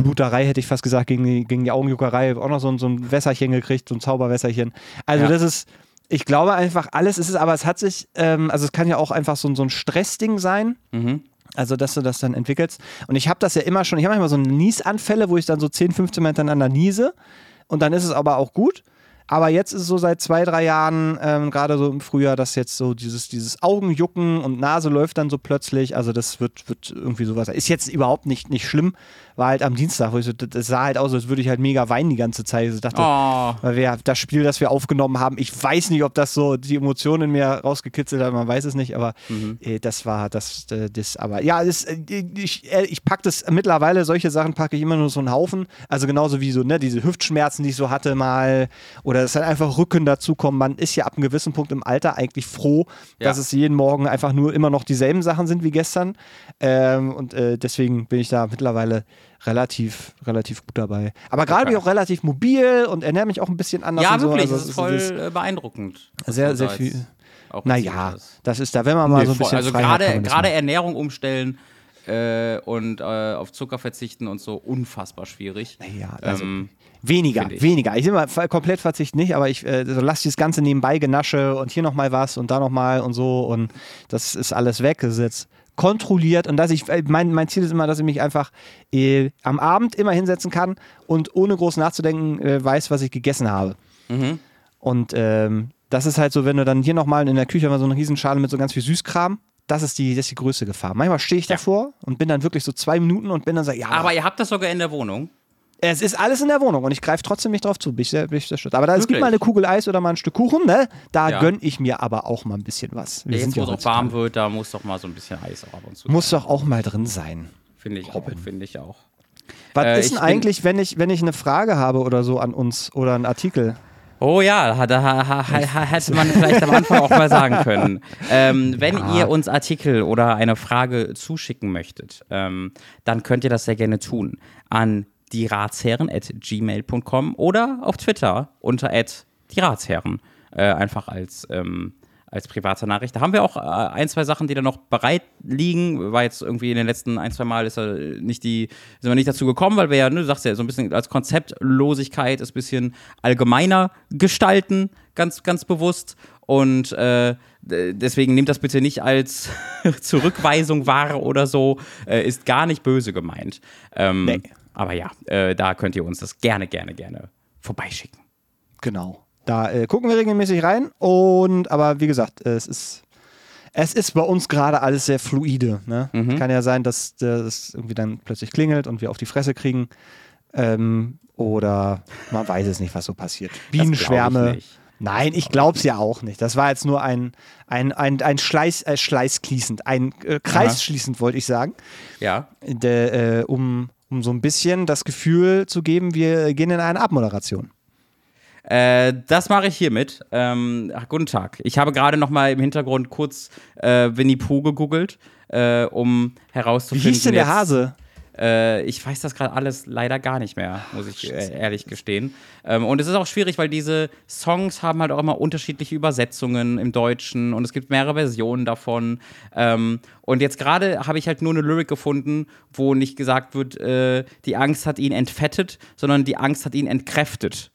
Bluterei, hätte ich fast gesagt, gegen die Augenjuckerei auch noch so ein Wässerchen gekriegt, so ein Zauberwässerchen. Also ja. Das ist, ich glaube einfach, alles ist es, aber es hat sich, also es kann ja auch einfach so ein Stressding sein. Mhm. Also, dass du das dann entwickelst. Und ich habe das ja immer schon, ich habe manchmal so Niesanfälle, wo ich dann so 10, 15 Mal hintereinander niese. Und dann ist es aber auch gut. Aber jetzt ist es so seit 2, 3 Jahren, gerade so im Frühjahr, dass jetzt so dieses Augenjucken und Nase läuft dann so plötzlich. Also das wird irgendwie sowas. Ist jetzt überhaupt nicht schlimm. War halt am Dienstag, wo ich so, das sah halt aus, als würde ich halt mega weinen die ganze Zeit. Ich dachte, weil wir das Spiel, das wir aufgenommen haben, ich weiß nicht, ob das so die Emotionen in mir rausgekitzelt hat, man weiß es nicht, aber das war das. Aber ja, ich packe das mittlerweile, solche Sachen packe ich immer nur so einen Haufen. Also genauso wie so, ne, diese Hüftschmerzen, die ich so hatte mal, oder dass dann einfach Rücken dazukommen. Man ist ja ab einem gewissen Punkt im Alter eigentlich froh, dass es jeden Morgen einfach nur immer noch dieselben Sachen sind wie gestern. Und deswegen bin ich da mittlerweile relativ gut dabei. Aber gerade bin ich auch relativ mobil und ernähre mich auch ein bisschen anders. Ja, und wirklich, so. Also, das ist voll beeindruckend. Sehr, sehr viel. Naja, das ist da, wenn man mal so ein bisschen also gerade Ernährung umstellen und auf Zucker verzichten und so, unfassbar schwierig. Naja, also weniger. Ich will mal komplett verzichten nicht, aber ich so lasse das Ganze nebenbei Genasche und hier nochmal was und da nochmal und so und das ist alles weg. Das ist jetzt kontrolliert und dass ich, mein Ziel ist immer, dass ich mich einfach am Abend immer hinsetzen kann und ohne groß nachzudenken weiß, was ich gegessen habe. Mhm. Und das ist halt so, wenn du dann hier nochmal in der Küche mal so eine Riesenschale mit so ganz viel Süßkram, das ist die größte Gefahr. Manchmal stehe ich davor und bin dann wirklich so 2 Minuten und bin dann so, ja. Aber ihr habt das sogar in der Wohnung? Es ist alles in der Wohnung und ich greife trotzdem nicht drauf zu, bin ich sehr stolz. Aber es gibt mal eine Kugel Eis oder mal ein Stück Kuchen, ne? Da gönne ich mir aber auch mal ein bisschen was. Jetzt, wo es auch warm wird, da muss doch mal so ein bisschen Eis auch ab und zu. Muss doch auch mal drin sein. Finde ich auch. Was ist denn eigentlich, wenn ich eine Frage habe oder so an uns oder einen Artikel? Oh ja, da hätte man vielleicht am Anfang auch mal sagen können. Wenn ihr uns Artikel oder eine Frage zuschicken möchtet, dann könnt ihr das sehr gerne tun an dieratsherren@gmail.com oder auf Twitter unter @dieratsherren. Einfach als private Nachricht. Da haben wir auch 1, 2 Sachen, die da noch bereit liegen. War jetzt irgendwie in den letzten 1, 2 Mal sind wir nicht dazu gekommen, weil wir ja, ne, du sagst ja, so ein bisschen als Konzeptlosigkeit ist ein bisschen allgemeiner gestalten, ganz, ganz bewusst. Und deswegen nehmt das bitte nicht als Zurückweisung wahr oder so. Ist gar nicht böse gemeint. Nee. Aber ja, da könnt ihr uns das gerne vorbeischicken. Genau. Da gucken wir regelmäßig rein. Aber wie gesagt, es ist bei uns gerade alles sehr fluide. Ne? Mhm. Kann ja sein, dass das irgendwie dann plötzlich klingelt und wir auf die Fresse kriegen. Oder man weiß es nicht, was so passiert. Bienenschwärme. Nein, ich glaub's ja auch nicht. Das war jetzt nur ein Schleißschließend, ein Kreisschließend, wollte ich sagen. Ja. Um so ein bisschen das Gefühl zu geben, wir gehen in eine Abmoderation. Das mache ich hiermit. Guten Tag. Ich habe gerade noch mal im Hintergrund kurz Winnie Pooh gegoogelt, um herauszufinden. Wie hieß denn der Hase? Ich weiß das gerade alles leider gar nicht mehr, muss ich ehrlich gestehen. Und es ist auch schwierig, weil diese Songs haben halt auch immer unterschiedliche Übersetzungen im Deutschen und es gibt mehrere Versionen davon. Und jetzt gerade habe ich halt nur eine Lyric gefunden, wo nicht gesagt wird, die Angst hat ihn entfettet, sondern die Angst hat ihn entkräftet.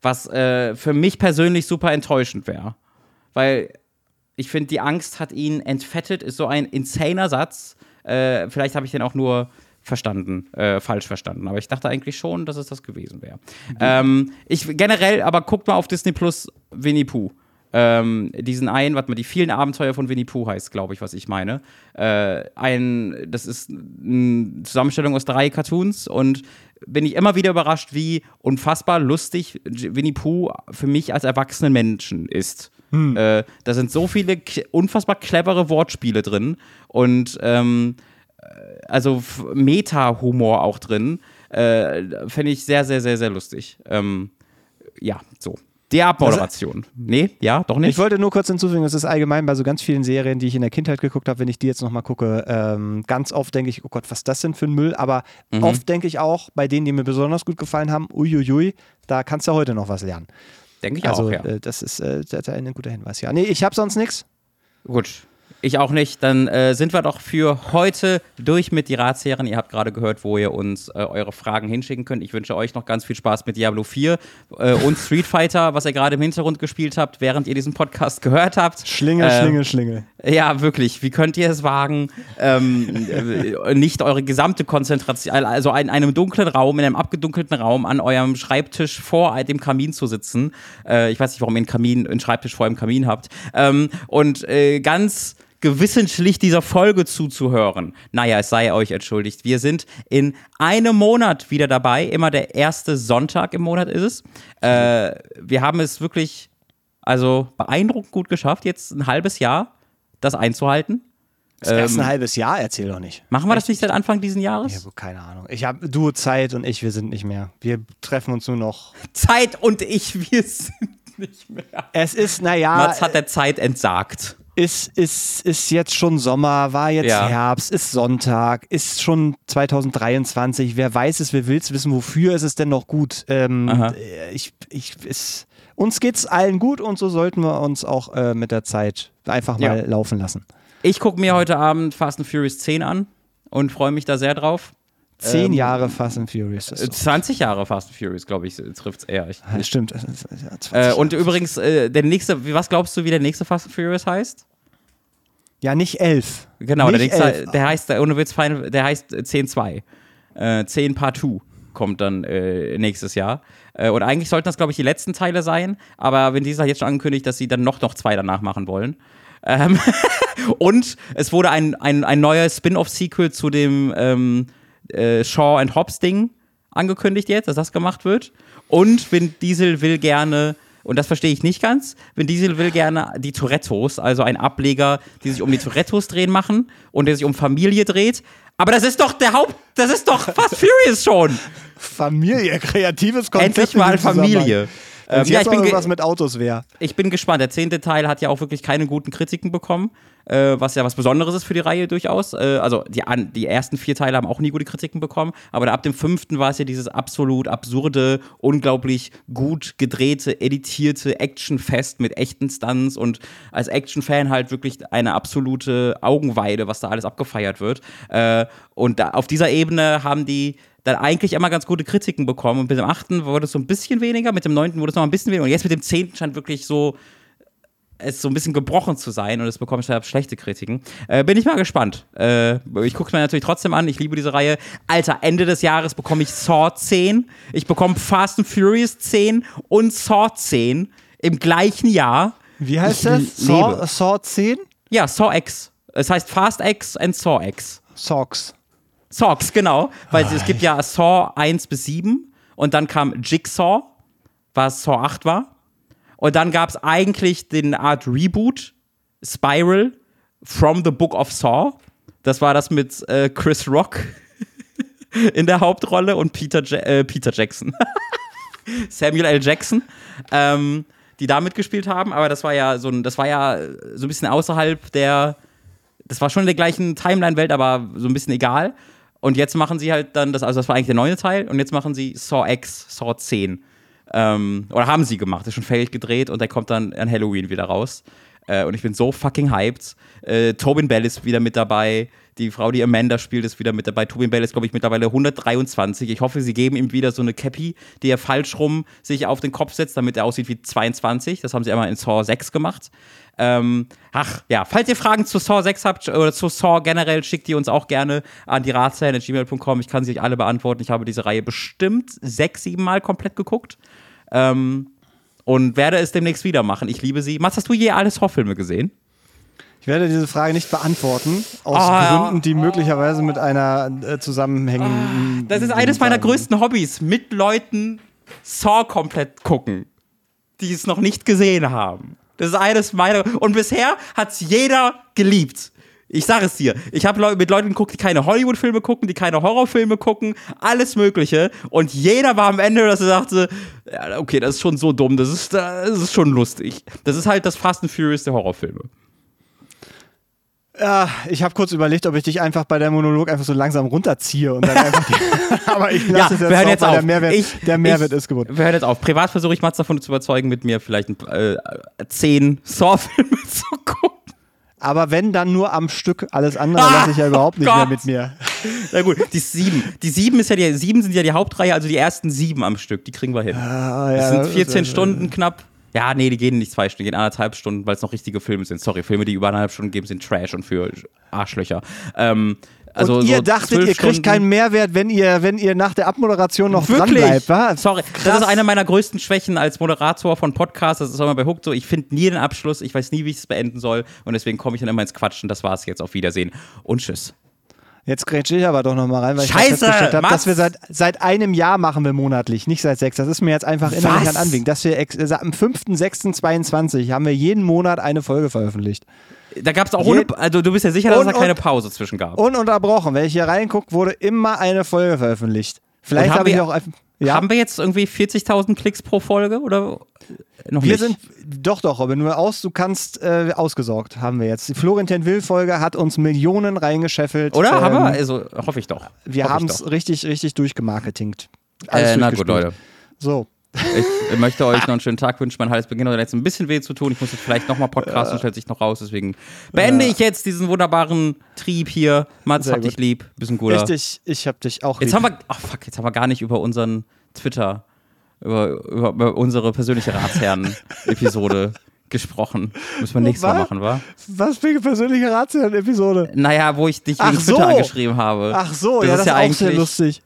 Was für mich persönlich super enttäuschend wäre. Weil ich finde, die Angst hat ihn entfettet, ist so ein insaner Satz. Vielleicht habe ich den auch nur falsch verstanden. Aber ich dachte eigentlich schon, dass es das gewesen wäre. Mhm. Aber guckt mal auf Disney Plus Winnie Pooh. Die vielen Abenteuer von Winnie Pooh heißt, glaube ich, was ich meine. Das ist eine Zusammenstellung aus 3 Cartoons und bin ich immer wieder überrascht, wie unfassbar lustig Winnie Pooh für mich als erwachsenen Menschen ist. Da sind so viele unfassbar clevere Wortspiele drin und also Meta-Humor auch drin. Fände ich sehr, sehr, sehr, sehr lustig. Die Abmoderation. Doch nicht. Ich wollte nur kurz hinzufügen, das ist allgemein bei so ganz vielen Serien, die ich in der Kindheit geguckt habe, wenn ich die jetzt nochmal gucke, ganz oft denke ich, oh Gott, was ist das denn für ein Müll? Aber oft denke ich auch, bei denen, die mir besonders gut gefallen haben, uiuiui, da kannst du heute noch was lernen. Denke ich auch, ja. Das ist ein guter Hinweis, ja. Nee, ich habe sonst nichts. Gut. Ich auch nicht. Dann sind wir doch für heute durch mit Die Ratsherren. Ihr habt gerade gehört, wo ihr uns eure Fragen hinschicken könnt. Ich wünsche euch noch ganz viel Spaß mit Diablo 4 und Street Fighter, was ihr gerade im Hintergrund gespielt habt, während ihr diesen Podcast gehört habt. Schlinge. Ja, wirklich. Wie könnt ihr es wagen, nicht eure gesamte Konzentration, also in einem dunklen Raum, in einem abgedunkelten Raum an eurem Schreibtisch vor dem Kamin zu sitzen. Ich weiß nicht, warum ihr einen Schreibtisch vor dem Kamin habt. Und ganz gewissentlich dieser Folge zuzuhören. Naja, es sei euch entschuldigt. Wir sind in einem Monat wieder dabei. Immer der erste Sonntag im Monat ist es. Wir haben es wirklich, also beeindruckend gut geschafft, jetzt ein halbes Jahr das einzuhalten. Das erste ein halbes Jahr, erzähl doch nicht. Machen wir das nicht seit Anfang diesen Jahres? Ich habe keine Ahnung. Du, Zeit und ich, wir sind nicht mehr. Wir treffen uns nur noch. Zeit und ich, wir sind nicht mehr. Es ist, naja. Mats hat der Zeit entsagt. Ist jetzt schon Sommer, war jetzt Herbst, ist Sonntag, ist schon 2023. Wer weiß es, wer will es wissen, wofür ist es denn noch gut? Uns geht's allen gut und so sollten wir uns auch mit der Zeit einfach mal laufen lassen. Ich gucke mir heute Abend Fast and Furious 10 an und freue mich da sehr drauf. 10 Jahre Fast and Furious. 20 Jahre Fast and Furious, glaube ich, trifft es eher. Ja, stimmt. 20 und übrigens, der nächste, was glaubst du, wie der nächste Fast and Furious heißt? Ja, nicht 11. Genau, nicht der nächste, der heißt, ohne Witz, der heißt 10-2. 10 Part 2 kommt dann nächstes Jahr. Und eigentlich sollten das, glaube ich, die letzten Teile sein. Aber wenn dieser jetzt schon angekündigt, dass sie dann noch 2 danach machen wollen. Und es wurde ein neuer Spin-off-Sequel zu dem Shaw and Hobbs Ding angekündigt jetzt, dass das gemacht wird. Und Vin Diesel will gerne, und das verstehe ich nicht ganz, Vin Diesel will gerne die Torettos, also einen Ableger, die sich um die Torettos drehen machen und der sich um Familie dreht. Aber das ist doch das ist doch Fast Furious schon. Familie, kreatives Konzept. Endlich mal Familie. Wenn's jetzt irgendwas mit Autos wäre. Ich bin gespannt. Der 10. Teil hat ja auch wirklich keine guten Kritiken bekommen, was ja was Besonderes ist für die Reihe durchaus. Also die ersten 4 Teile haben auch nie gute Kritiken bekommen, aber ab dem 5. war es ja dieses absolut absurde, unglaublich gut gedrehte, editierte Actionfest mit echten Stunts und als Actionfan halt wirklich eine absolute Augenweide, was da alles abgefeiert wird. Und da, auf dieser Ebene haben die dann eigentlich immer ganz gute Kritiken bekommen. Und mit dem 8. wurde es so ein bisschen weniger, mit dem 9. wurde es noch ein bisschen weniger. Und jetzt mit dem 10. scheint wirklich so, es so ein bisschen gebrochen zu sein und es bekommt schlechte Kritiken. Bin ich mal gespannt. Ich gucke es mir natürlich trotzdem an. Ich liebe diese Reihe. Alter, Ende des Jahres bekomme ich Saw 10. Ich bekomme Fast and Furious 10 und Saw 10 im gleichen Jahr. Wie heißt das? Saw 10? Ja, Saw X. Es heißt Fast X and Saw X. Saw X, genau, weil es gibt ja Saw 1-7 und dann kam Jigsaw, was Saw 8 war. Und dann gab es eigentlich den Art Reboot, Spiral, From the Book of Saw. Das war das mit Chris Rock in der Hauptrolle und Peter Jackson. Samuel L. Jackson. Die da mitgespielt haben, aber das war ja so ein bisschen außerhalb der, das war schon in der gleichen Timeline-Welt, aber so ein bisschen egal. Und jetzt machen sie halt dann, das war eigentlich der 9. Teil, und jetzt machen sie Saw X, Saw 10. Oder haben sie gemacht, ist schon fertig gedreht und der kommt dann an Halloween wieder raus. Und ich bin so fucking hyped. Tobin Bell ist wieder mit dabei. Die Frau, die Amanda spielt, ist wieder mit dabei. Tobin Bell ist, glaube ich, mittlerweile 123. Ich hoffe, sie geben ihm wieder so eine Cappy, die er falsch rum sich auf den Kopf setzt, damit er aussieht wie 22. Das haben sie einmal in Saw 6 gemacht. Falls ihr Fragen zu Saw 6 habt oder zu Saw generell, schickt die uns auch gerne an dieratshellen@gmail.com. Ich kann sie euch alle beantworten. Ich habe diese Reihe bestimmt 6-7 Mal komplett geguckt. Und werde es demnächst wieder machen. Ich liebe sie. Mats, hast du je alle Saw-Filme gesehen? Ich werde diese Frage nicht beantworten, aus Gründen, die möglicherweise mit einer zusammenhängenden. Das ist eines meiner größten Hobbys, mit Leuten Saw komplett gucken, die es noch nicht gesehen haben. Das ist eines meiner. Und bisher hat's jeder geliebt. Ich sage es dir. Ich habe mit Leuten geguckt, die keine Hollywood-Filme gucken, die keine Horrorfilme gucken, alles Mögliche. Und jeder war am Ende, dass er sagte, ja, okay, das ist schon so dumm, das ist schon lustig. Das ist halt das Fast and Furious der Horrorfilme. Ja, ich habe kurz überlegt, ob ich dich einfach bei deinem Monolog einfach so langsam runterziehe. Und dann einfach aber ich lasse es jetzt auf. Der Mehrwert ist geboten. Wir hören jetzt auf. Privat versuche ich Mats davon zu überzeugen, mit mir vielleicht 10 Saw-Filme zu gucken. Aber wenn, dann nur am Stück. Alles andere lasse ich ja überhaupt nicht mehr mit mir. Na gut, die sieben sind ja die Hauptreihe, also die ersten 7 am Stück, die kriegen wir hin. Das sind 14 Stunden knapp. Ja, nee, die gehen nicht 2 Stunden, die gehen 1,5 Stunden, weil es noch richtige Filme sind. Sorry, Filme, die über 1,5 Stunden geben, sind Trash und für Arschlöcher. Also und ihr so dachtet, ihr kriegt keinen Mehrwert, wenn ihr nach der Abmoderation noch dranbleibt, wa? Sorry, krass. Das ist eine meiner größten Schwächen als Moderator von Podcasts, das ist auch mal bei Hook so, ich finde nie den Abschluss, ich weiß nie, wie ich es beenden soll und deswegen komme ich dann immer ins Quatschen, das war's jetzt, auf Wiedersehen und tschüss. Jetzt grätsche ich aber doch nochmal rein, weil ich festgestellt habe, dass wir seit einem Jahr machen wir monatlich, nicht seit 6. Das ist mir jetzt einfach innerlich ein Anliegen, dass wir am 5.6.22 haben wir jeden Monat eine Folge veröffentlicht. Da gab es auch also du bist ja sicher, dass es da keine Pause zwischen gab. Ununterbrochen, wenn ich hier reingucke, wurde immer eine Folge veröffentlicht. Vielleicht habe ich auch einfach. Ja. Haben wir jetzt irgendwie 40.000 Klicks pro Folge oder noch wir nicht? Wir sind, doch, Robin, nur du kannst ausgesorgt, haben wir jetzt. Die Florentin Will-Folge hat uns Millionen reingescheffelt. Oder? Haben wir? Also hoffe ich doch. Wir haben es richtig durchgemarketingt. Na gut, Leute. So. Ich möchte euch noch einen schönen Tag wünschen. Mein Hals beginnt heute jetzt ein bisschen weh zu tun. Ich muss jetzt vielleicht nochmal podcasten, stellt sich noch raus. Deswegen beende ich jetzt diesen wunderbaren Trieb hier. Mats, hab dich lieb. Bisschen guter. Richtig, ich hab dich auch lieb. Jetzt haben wir gar nicht über unseren Twitter, über unsere persönliche Ratsherren-Episode gesprochen. Müssen wir nächstes Mal machen, wa? Was für eine persönliche Ratsherren-Episode? Naja, wo ich dich wegen Twitter angeschrieben habe. Ach so, das ist ja auch sehr lustig.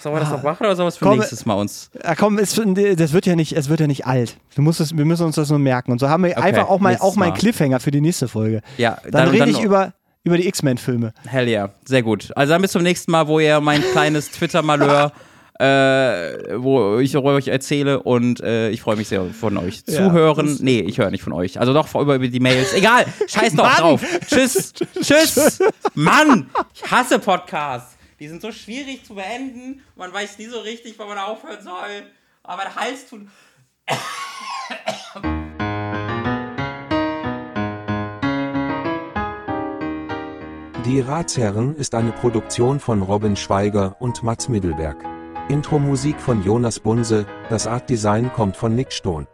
Sollen wir das noch machen oder sollen wir es für nächstes Mal uns? Es wird ja nicht alt. Wir müssen uns das nur merken. Und so haben wir einfach auch mal einen Cliffhanger für die nächste Folge. Ja, dann rede ich über die X-Men-Filme. Hell yeah, sehr gut. Also dann bis zum nächsten Mal, wo ihr mein kleines Twitter-Malheur, wo ich euch erzähle und ich freue mich sehr von euch zuhören. Ja, nee, ich höre nicht von euch. Also doch über die Mails. Egal, scheiß doch drauf. Tschüss. Tschüss. Mann, ich hasse Podcasts. Die sind so schwierig zu beenden. Man weiß nie so richtig, wann man aufhören soll. Aber der Hals tut... Die Ratsherren ist eine Produktion von Robin Schweiger und Mats Middelberg. Intro-Musik von Jonas Bunse, das Art-Design kommt von Nick Stone.